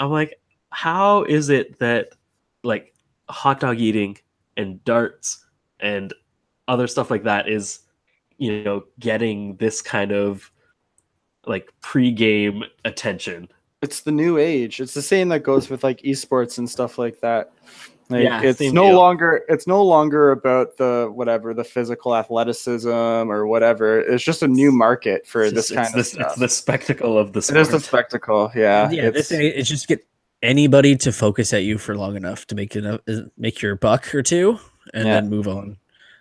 I'm like, how is it that like hot dog eating and darts and other stuff like that is, you know, getting this kind of like pre-game attention? It's the new age. It's the same that goes with like esports and stuff like that. Like it's no longer about the physical athleticism or whatever. It's just a new market for this kind of stuff. It's the spectacle of the sport. It is the spectacle. Yeah. Yeah. It's just get anybody to focus at you for long enough to make your buck or two and then move on.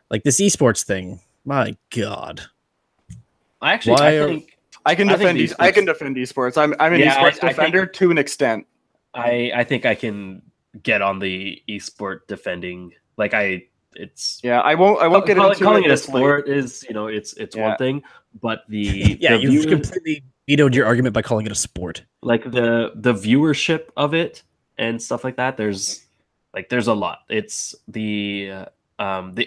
Like this esports thing. My God. I can defend esports. I'm an esports defender to an extent. I think I can get on the esport defending. Like I won't get into calling it a sport is, you know, it's one thing, but the you've completely vetoed your argument by calling it a sport. Like the viewership of it and stuff like that. There's a lot. It's the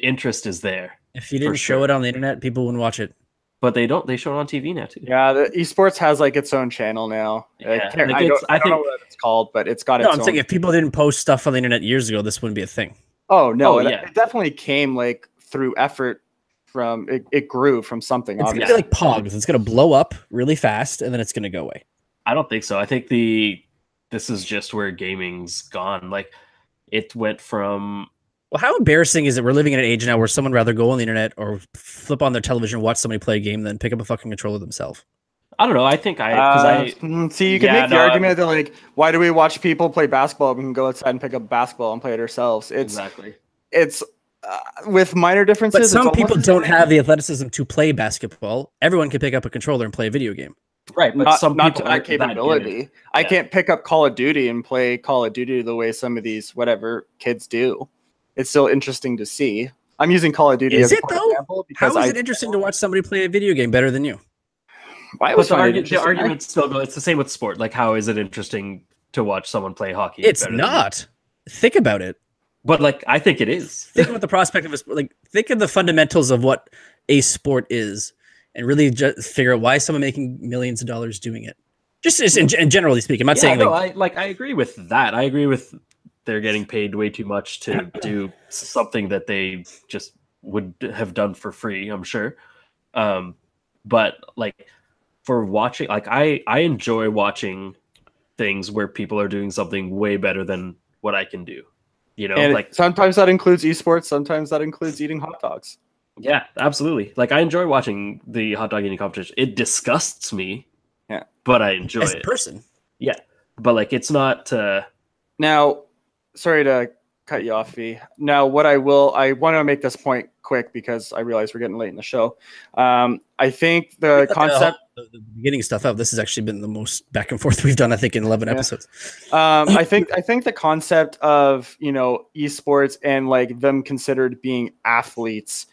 interest is there. If you didn't show it on the internet, people wouldn't watch it. But they don't. They show it on TV now too. Yeah, the esports has like its own channel now. Yeah. I don't know what it's called, but it's got its own. No, I'm saying if people didn't post stuff on the internet years ago, this wouldn't be a thing. Oh no, it definitely came like through effort from it grew from something. It's obviously gonna be like Pogs. It's gonna blow up really fast, and then it's gonna go away. I don't think so. I think this is just where gaming's gone. Like it went from. Well, how embarrassing is it? We're living in an age now where someone would rather go on the internet or flip on their television, watch somebody play a game, than pick up a fucking controller themselves. I don't know. I think you can make the argument that like, why do we watch people play basketball? We can go outside and pick up basketball and play it ourselves. It's with minor differences. But some people don't have the athleticism to play basketball. Everyone can pick up a controller and play a video game. Right, but some people aren't capability. Yeah. I can't pick up Call of Duty and play Call of Duty the way some of these whatever kids do. It's still interesting to see. I'm using Call of Duty as an example. How is it interesting to watch somebody play a video game better than you? The argument still goes. It's the same with sport. Like, how is it interesting to watch someone play hockey? It's not. Think about it. But like, I think it is. Think about the prospect of a sport. Like, think of the fundamentals of what a sport is, and really just figure out why someone making millions of dollars doing it. Just in generally speaking, I'm not saying I agree with that. I agree with they're getting paid way too much to do something that they just would have done for free, I'm sure. But like for watching, like I enjoy watching things where people are doing something way better than what I can do. You know, and like sometimes that includes esports, sometimes that includes eating hot dogs. Yeah, absolutely. Like I enjoy watching the hot dog eating competition. It disgusts me. Yeah. But I enjoy it. As a person. Yeah. But like it's not now sorry to cut you off, V. Now what I want to make this point quick because I realize we're getting late in the show. I think the concept the beginning stuff out. This has actually been the most back and forth we've done, I think, in 11 episodes. I think the concept of, you know, esports and like them considered being athletes,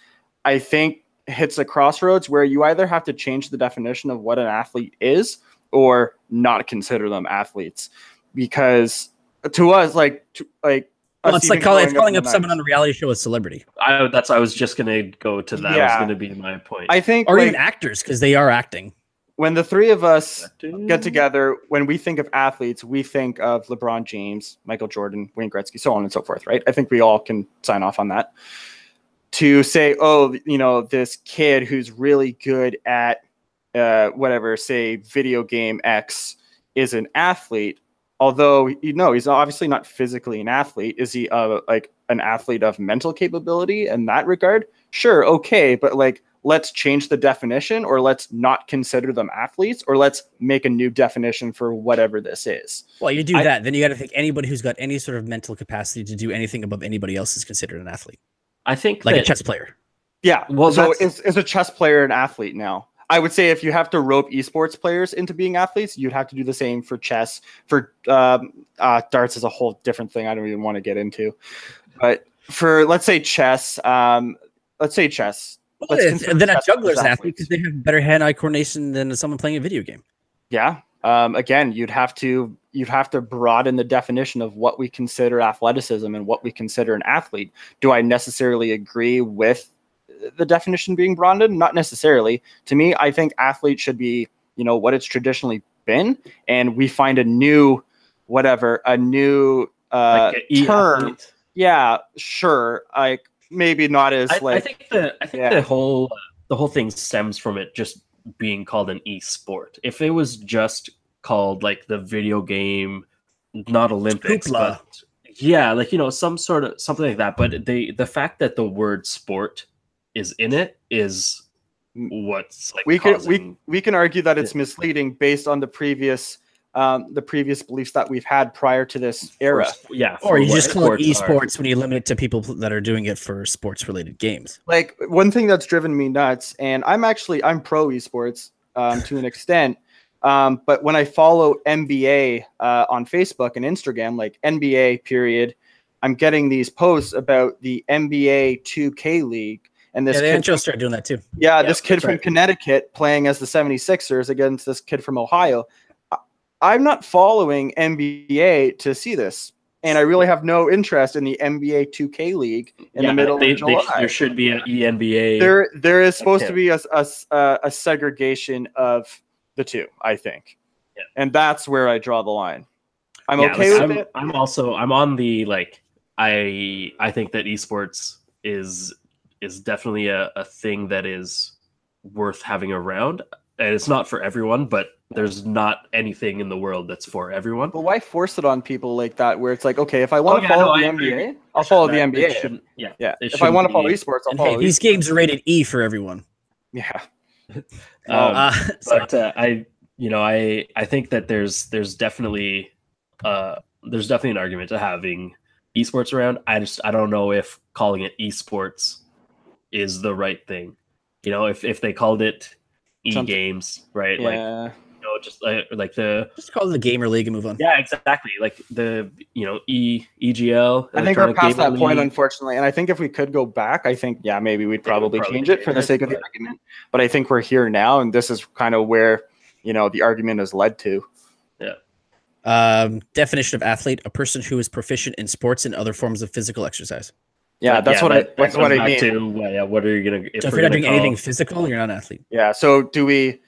I think hits a crossroads where you either have to change the definition of what an athlete is or not consider them athletes, because to us, it's like calling up someone on a reality show a celebrity. I was just gonna go to that. Yeah. That was gonna be my point. I think, or like, even actors, because they are acting. When the three of us get together, when we think of athletes, we think of LeBron James, Michael Jordan, Wayne Gretzky, so on and so forth, right? I think we all can sign off on that. To say, oh, you know, this kid who's really good at video game X is an athlete, although, you know, he's obviously not physically an athlete. Is he an athlete of mental capability in that regard? Sure, okay, but like, let's change the definition, or let's not consider them athletes, or let's make a new definition for whatever this is. Well, you do that, then you got to think anybody who's got any sort of mental capacity to do anything above anybody else is considered an athlete. I think a chess player. Yeah. Well, so is a chess player an athlete now? I would say if you have to rope esports players into being athletes, you'd have to do the same for chess. For darts is a whole different thing I don't even want to get into. But for let's say chess. Then a juggler's an athlete because they have better hand-eye coordination than someone playing a video game. Yeah. Again, you'd have to broaden the definition of what we consider athleticism and what we consider an athlete. Do I necessarily agree with the definition being broadened? Not necessarily. To me, I think athlete should be, you know, what it's traditionally been, and we find a new term. Athlete. Yeah, sure. Like, maybe not as I think the whole thing stems from it just being called an e-sport. If it was just called like the video game, not Olympics, but yeah, like, you know, some sort of something like that. But the fact that the word sport is in it is what's like we can argue that it's misleading based on the previous beliefs that we've had prior to this era. Just call it esports when you limit it to people that are doing it for sports related games. Like, one thing that's driven me nuts, and I'm pro esports to an extent, but when I follow NBA on Facebook and Instagram, like NBA period, I'm getting these posts about the NBA 2K league. And this NHL started doing that too. Yeah, this kid from Connecticut playing as the 76ers against this kid from Ohio. I'm not following NBA to see this, and I really have no interest in the NBA 2K league in the middle of July. There should be an ENBA. There is supposed to be a segregation of the two, I think, and that's where I draw the line. I'm okay with it. I'm on the like. I think that esports is definitely a thing that is worth having around, and it's not for everyone, but there's not anything in the world that's for everyone. But why force it on people like that, where it's like, okay, if I want to follow the NBA, I'll follow the NBA. Yeah. If I want to follow esports, I'll follow. These games are rated E for everyone. Yeah. I think that there's definitely an argument to having esports around. I don't know if calling it esports is the right thing. You know, if they called it e-games, right? Yeah. Like, you know, just call it the Gamer League and move on. Yeah, exactly. Like the, you know, EGL. I think we're past that point, unfortunately. And I think if we could go back, I think maybe we'd probably change it for the sake of the argument. But I think we're here now, and this is kind of where, you know, the argument is led to. Yeah. Definition of athlete: a person who is proficient in sports and other forms of physical exercise. Yeah, that's what I mean. What are you gonna? So if you're not doing anything physical, you're not an athlete. Yeah. So do we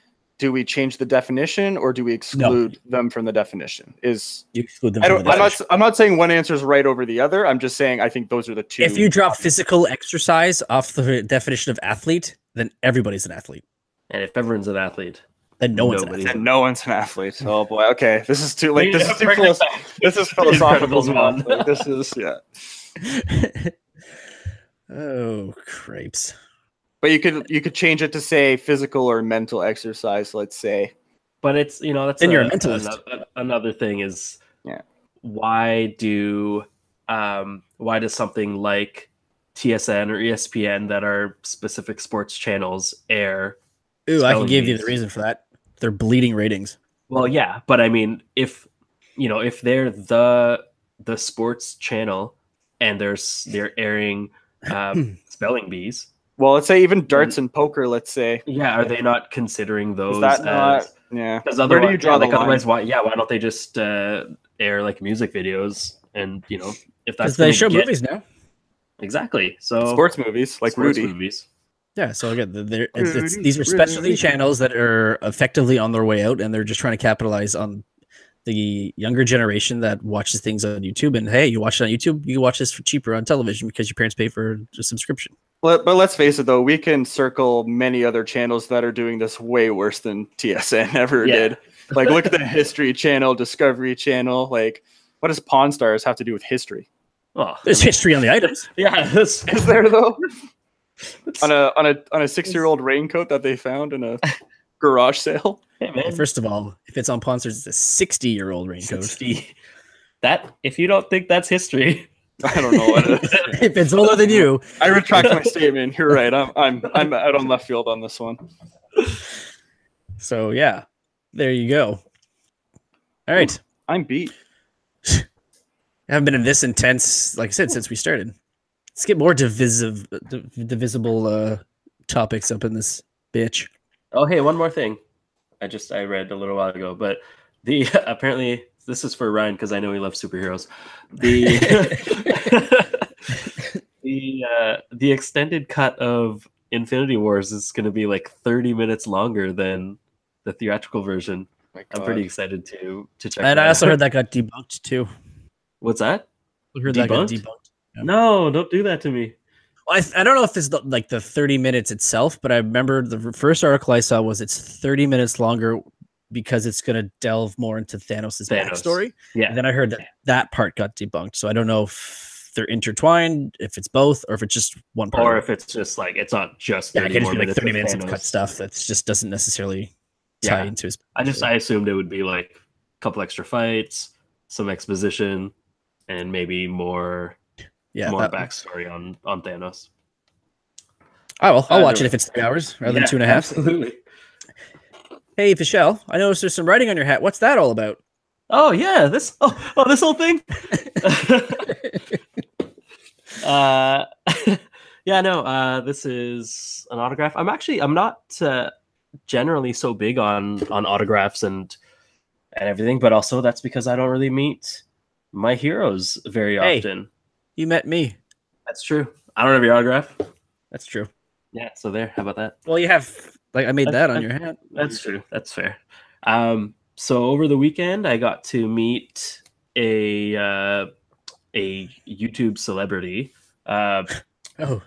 change the definition, or do we exclude them from the definition? I'm not saying one answer is right over the other. I'm just saying I think those are the two. If you drop physical exercise off the definition of athlete, then everybody's an athlete. And if everyone's an athlete, then no one's an athlete. Oh boy. Okay. This is too late. Like, this is philosophical. Like, this is Oh crepes. But you could change it to say physical or mental exercise, let's say. But it's that's then you're a mentalist. Another thing is why does something like TSN or ESPN that are specific sports channels air? Ooh, I can give you the reason for that. They're bleeding ratings. Well, yeah, but I mean, if they're the sports channel and they're airing spelling bees. Well, let's say even darts and poker. Let's say, are they not considering those? Where do you draw the line? Otherwise, why don't they just air like music videos? And if that's they show movies now, exactly. So sports movies, like sports Rudy movies. Yeah, so again, these are specialty channels that are effectively on their way out, and they're just trying to capitalize on the younger generation that watches things on YouTube. And hey, you watch it on YouTube, you watch this for cheaper on television because your parents pay for a subscription. But let's face it, though, we can circle many other channels that are doing this way worse than TSN ever did. Like, look at the History Channel, Discovery Channel. Like, what does Pawn Stars have to do with history? Oh, there's history on the items. Yeah, is there though? on a 6-year-old raincoat that they found in a garage sale. Hey, man. First of all, if it's on Pawn Stars, it's a 60-year-old raincoat. That if you don't think that's history, I don't know what it is. If it's older than you, I retract my statement. You're right. I'm out on left field on this one. So yeah, there you go. All right, I'm beat. I haven't been in this intense, like I said, since we started. Let's get more divisible topics up in this bitch. Oh, hey, one more thing. I read a little while ago, but apparently this is for Ryan because I know he loves superheroes. The extended cut of Infinity Wars is going to be like 30 minutes longer than the theatrical version. Oh, I'm pretty excited to check. And I also heard that got debunked too. What's that? I heard that got debunked. Yep. No, don't do that to me. Well, I don't know if it's like the 30 minutes itself, but I remember the first article I saw was it's 30 minutes longer because it's going to delve more into Thanos' backstory. Yeah. And then I heard that part got debunked. So I don't know if they're intertwined, if it's both, or if it's just one part. Or if it's just like, it's not just 30 minutes. Yeah, it could be like 30 minutes of cut stuff that just doesn't necessarily tie into his backstory. I assumed it would be like a couple extra fights, some exposition, and maybe more... Yeah, more backstory on Thanos. Oh, well, I'll watch it if it's 3 hours rather than 2.5. Absolutely. Hey, Fischel, I noticed there's some writing on your hat. What's that all about? Oh yeah, this whole thing. This is an autograph. I'm not generally so big on autographs and everything, but also that's because I don't really meet my heroes very often. You met me. That's true. I don't have your autograph. That's true. Yeah, so there. How about that? Well, you have... Like, I made that on your hat. That's true. That's fair. So over the weekend, I got to meet a YouTube celebrity.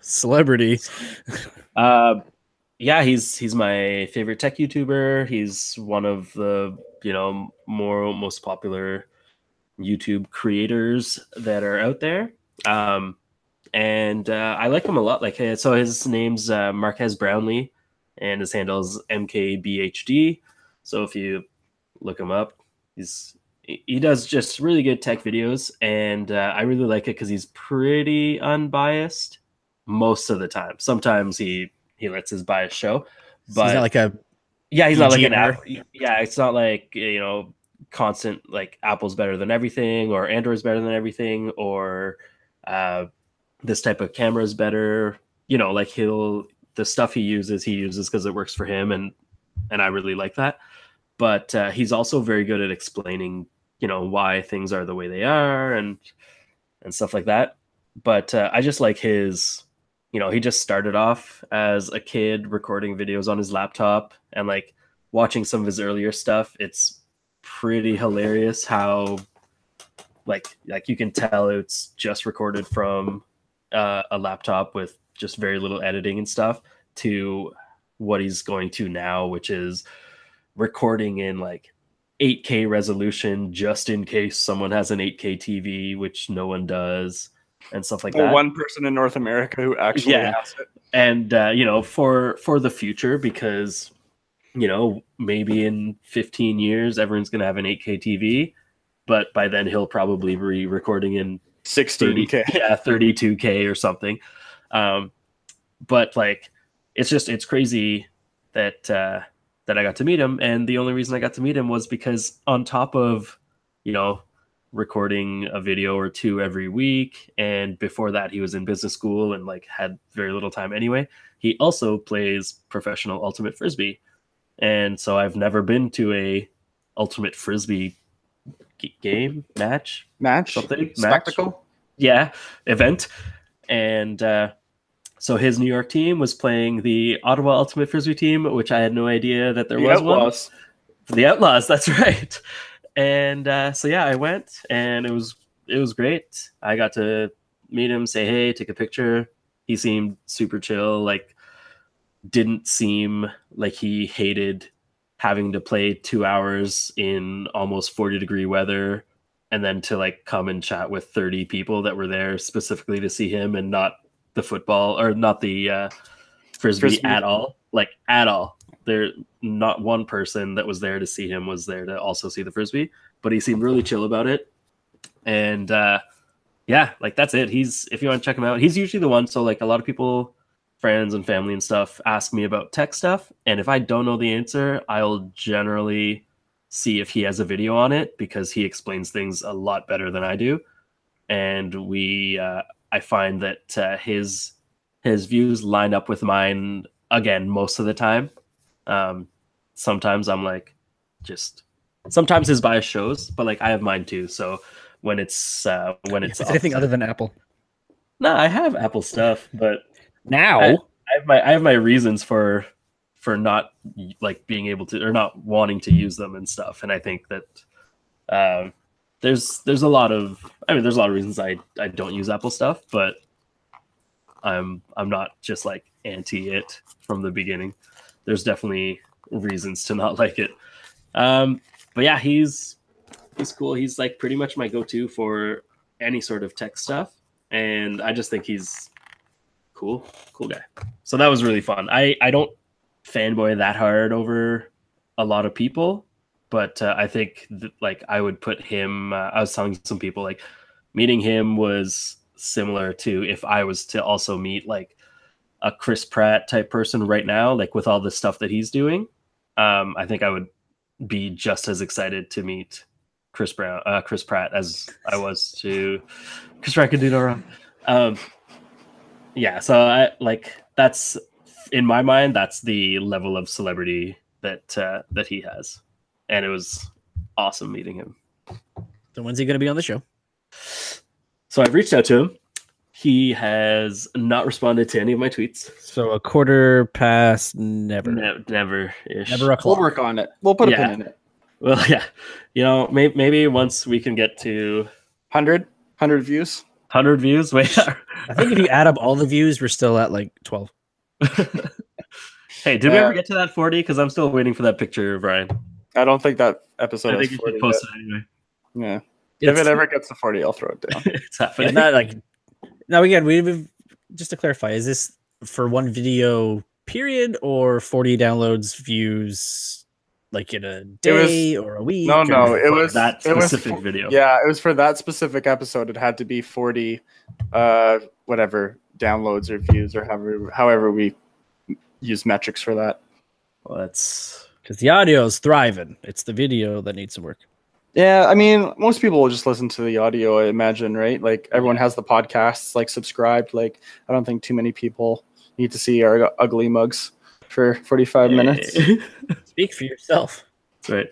Celebrity. He's my favorite tech YouTuber. He's one of the, most popular YouTube creators that are out there. I like him a lot. Like, so his name's Marquez Brownlee, and his handle's MKBHD. So if you look him up, he does just really good tech videos, and I really like it because he's pretty unbiased most of the time. Sometimes he lets his bias show, but he's not like a he's not like an app. Yeah, it's not like constant like Apple's better than everything, or Android's better than everything, or this type of camera is better. Like the stuff he uses because it works for him, and I really like that. But he's also very good at explaining you know, why things are the way they are and stuff like that. But I just like his, you know, he just started off as a kid recording videos on his laptop and like watching some of his earlier stuff. It's pretty hilarious how like you can tell it's just recorded from a laptop with just very little editing and stuff to what he's going to now, which is recording in like 8K resolution just in case someone has an 8K TV, which no one does, and stuff like that. One person in North America who actually has it. And, you know, for the future, because, you know, maybe in 15 years, everyone's going to have an 8K TV, but by then he'll probably be recording in 16K. 32K or something. But like, it's just, it's crazy that, that I got to meet him. And the only reason I got to meet him was because on top of, you know, recording a video or two every week, and before that he was in business school and like had very little time anyway, he also plays professional ultimate frisbee. And so I've never been to a ultimate frisbee game, match, something, spectacle, event. And so his New York team was playing the Ottawa Ultimate Frisbee team, which I had no idea that there was one. The Outlaws, that's right. And so, yeah, I went, and it was great. I got to meet him, say hey, take a picture. He seemed super chill, like didn't seem like he hated having to play 2 hours in almost 40-degree weather and then to like come and chat with 30 people that were there specifically to see him and not the football or not the frisbee at all, like at all. There, not one person that was there to see him was there to also see the frisbee, but he seemed really chill about it. And yeah, like that's it. He's, if you want to check him out, he's usually the one. So like a lot of people, friends and family and stuff, ask me about tech stuff, and if I don't know the answer, I'll generally see if he has a video on it, because he explains things a lot better than I do. And we, I find that his views line up with mine again most of the time. Sometimes I'm like, just sometimes his bias shows, but like I have mine too. So when it's anything other than Apple, no, I have Apple stuff, but now I have my reasons for not like being able to or not wanting to use them and stuff. And I think that there's a lot of reasons I don't use Apple stuff, but I'm not just like anti it from the beginning. There's definitely reasons to not like it. But yeah, he's cool. He's like pretty much my go-to for any sort of tech stuff. And I just think he's cool guy. So that was really fun. I don't fanboy that hard over a lot of people, but I think that, like I would put him, I was telling some people, like meeting him was similar to if I was to also meet like a Chris Pratt type person right now, like with all the stuff that he's doing. I think I would be just as excited to meet Chris Pratt as I was to Chris Pratt could do no wrong. Yeah, so I like that's in my mind, that's the level of celebrity that that he has, and it was awesome meeting him. So when's he going to be on the show? So I've reached out to him. He has not responded to any of my tweets. So a quarter past never, never-ish. Never a clock. We'll work on it. We'll put a pin in it. Well, yeah, you know, maybe once we can get to 100 views. 100 views? Wait, I think if you add up all the views, we're still at like 12. Hey, did we ever get to that 40? Because I'm still waiting for that picture of Ryan. I don't think that episode I think you should post it anyway. Yeah. If it ever gets to 40, I'll throw it down. It's happening. Not like, now, again, we've, just to clarify, is this for one video period or 40 downloads, views, like in a day or a week? No, it was that specific video. Yeah, it was for that specific episode. It had to be 40 whatever downloads or views or however we use metrics for that. Well, that's because the audio is thriving. It's the video that needs some work. Yeah, I mean, most people will just listen to the audio, I imagine, right? Like everyone has the podcasts like subscribed. Like I don't think too many people need to see our ugly mugs for 45 minutes. Speak for yourself. That's right.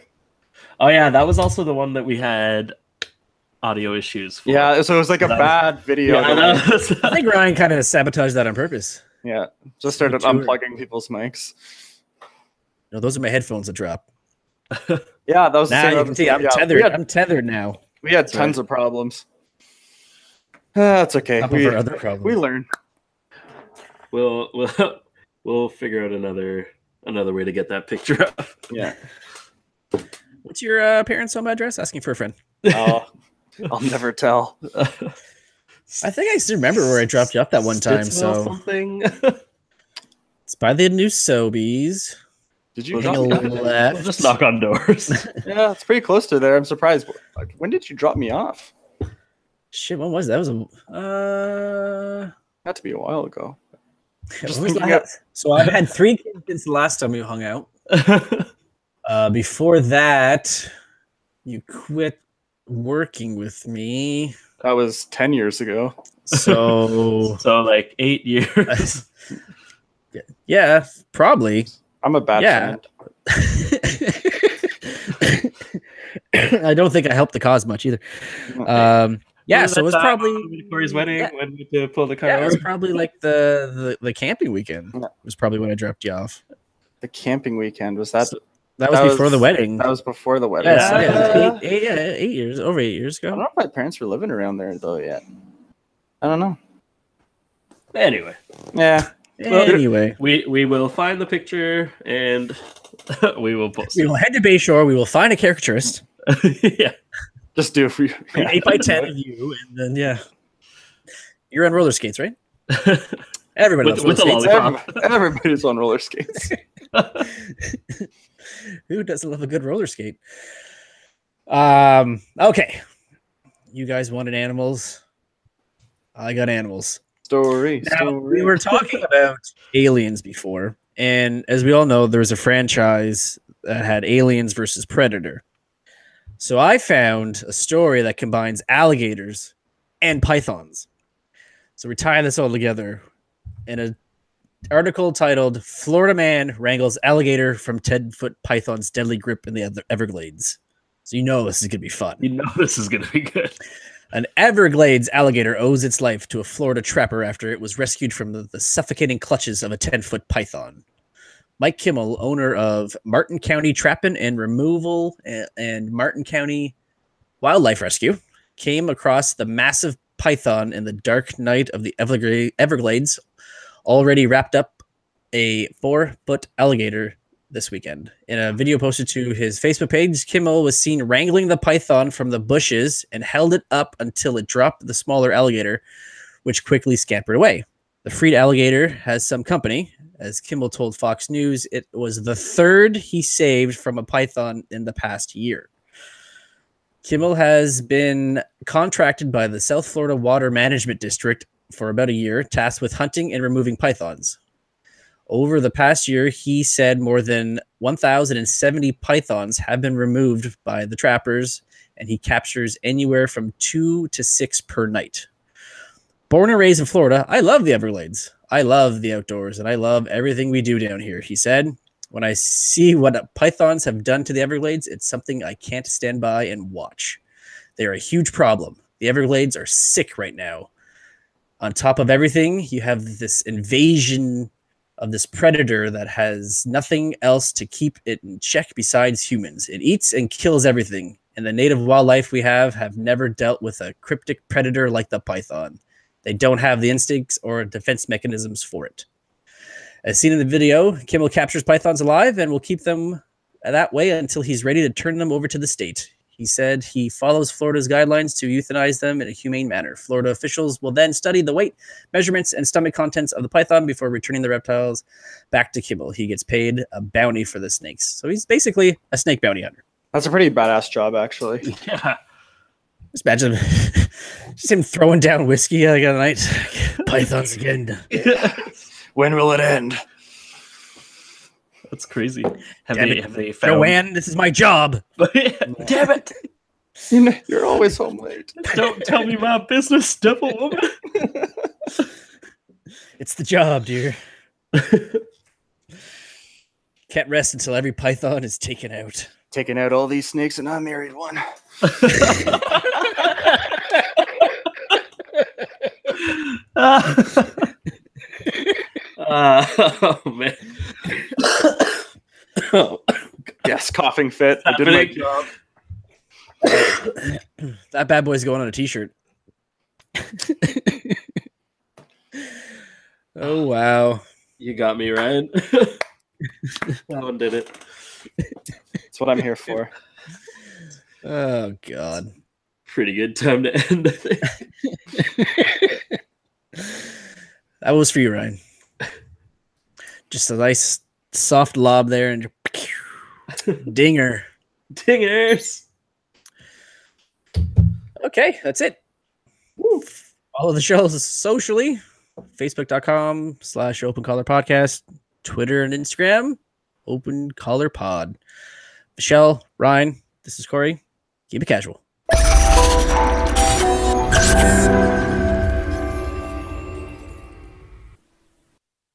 Oh yeah, that was also the one that we had audio issues for. Yeah, so it was like a bad video. Yeah, I think Ryan kind of sabotaged that on purpose. Yeah, just started unplugging people's mics. No, those are my headphones that drop. Yeah, that was the same. You can see I'm tethered. I'm tethered now. We had tons of problems. That's okay. We learn. We'll figure out another way to get that picture up. Yeah. What's your parents' home address? Asking for a friend. Oh, I'll never tell. I think I still remember where I dropped you off that one time. Something. It's by the new Sobeys. Did you just knock on doors? Yeah, it's pretty close to there. I'm surprised. When did you drop me off? Shit, when was that? Had to be a while ago. So I've had 3 kids since the last time we hung out. Before that, you quit working with me. That was 10 years ago. So like 8 years. Yeah, probably. I'm a bad friend. I don't think I helped the cause much either. Yeah, so it was probably Corey's wedding when we pulled the car. Yeah, it was probably like the camping weekend. Yeah. Was probably when I dropped you off. The camping weekend was that? So that was before the wedding. That was before the wedding. Yeah, so over 8 years ago. I don't know if my parents were living around there though yet. I don't know. Anyway, yeah. Well, anyway, we will find the picture and we will post. We will head to Bayshore. We will find a caricaturist. Yeah, just do it for you. 8 by 10 of you, and then you're on roller skates, right? Everybody with a lollipop. Everybody's on roller skates. Who doesn't love a good roller skate? Okay, you guys wanted animals. I got animals. Story. We were talking about aliens before, and as we all know, there was a franchise that had Aliens versus Predator. So I found a story that combines alligators and pythons. So we tie this all together in an article titled "Florida Man Wrangles Alligator from 10-Foot Python's Deadly Grip in the Everglades." So you know this is going to be fun. You know this is going to be good. An Everglades alligator owes its life to a Florida trapper after it was rescued from the suffocating clutches of a 10-foot python. Mike Kimmel, owner of Martin County Trapping and Removal and Martin County Wildlife Rescue, came across the massive python in the dark night of the Everglades, already wrapped up a 4-foot alligator this weekend. In a video posted to his Facebook page, Kimmel was seen wrangling the python from the bushes and held it up until it dropped the smaller alligator, which quickly scampered away. The freed alligator has some company. As Kimmel told Fox News, it was the third he saved from a python in the past year. Kimmel has been contracted by the South Florida Water Management District for about a year, tasked with hunting and removing pythons. Over the past year, he said more than 1,070 pythons have been removed by the trappers, and he captures anywhere from 2 to 6 per night. Born and raised in Florida, I love the Everglades. I love the outdoors, and I love everything we do down here, he said. When I see what pythons have done to the Everglades, it's something I can't stand by and watch. They are a huge problem. The Everglades are sick right now. On top of everything, you have this invasion of this predator that has nothing else to keep it in check besides humans. It eats and kills everything, and the native wildlife we have never dealt with a cryptic predator like the python. They don't have the instincts or defense mechanisms for it. As seen in the video, Kimmel captures pythons alive and will keep them that way until he's ready to turn them over to the state. He said he follows Florida's guidelines to euthanize them in a humane manner. Florida officials will then study the weight, measurements, and stomach contents of the python before returning the reptiles back to Kimmel. He gets paid a bounty for the snakes. So he's basically a snake bounty hunter. That's a pretty badass job, actually. Yeah. Just imagine him throwing down whiskey like at night. Pythons again. Yeah. When will it end? That's crazy. Have they found... Joanne, this is my job. Damn it. You're always home late. Don't tell me my business, devil woman. It's the job, dear. Can't rest until every python is taken out. taking out all these snakes, and I married one. Oh man. Yes, coughing fit. I did my job. That bad boy's going on a t-shirt. Oh wow. You got me, Ryan. That one did it. That's what I'm here for. Oh god. Pretty good time to end, I think. That was for you, Ryan. Just a nice soft lob there and dinger. Dingers. Okay, that's it. Woo. Follow the show socially. Facebook.com/Open Collar Podcast. Twitter and Instagram, Open Collar Pod. Michelle, Ryan, this is Corey. Keep it casual.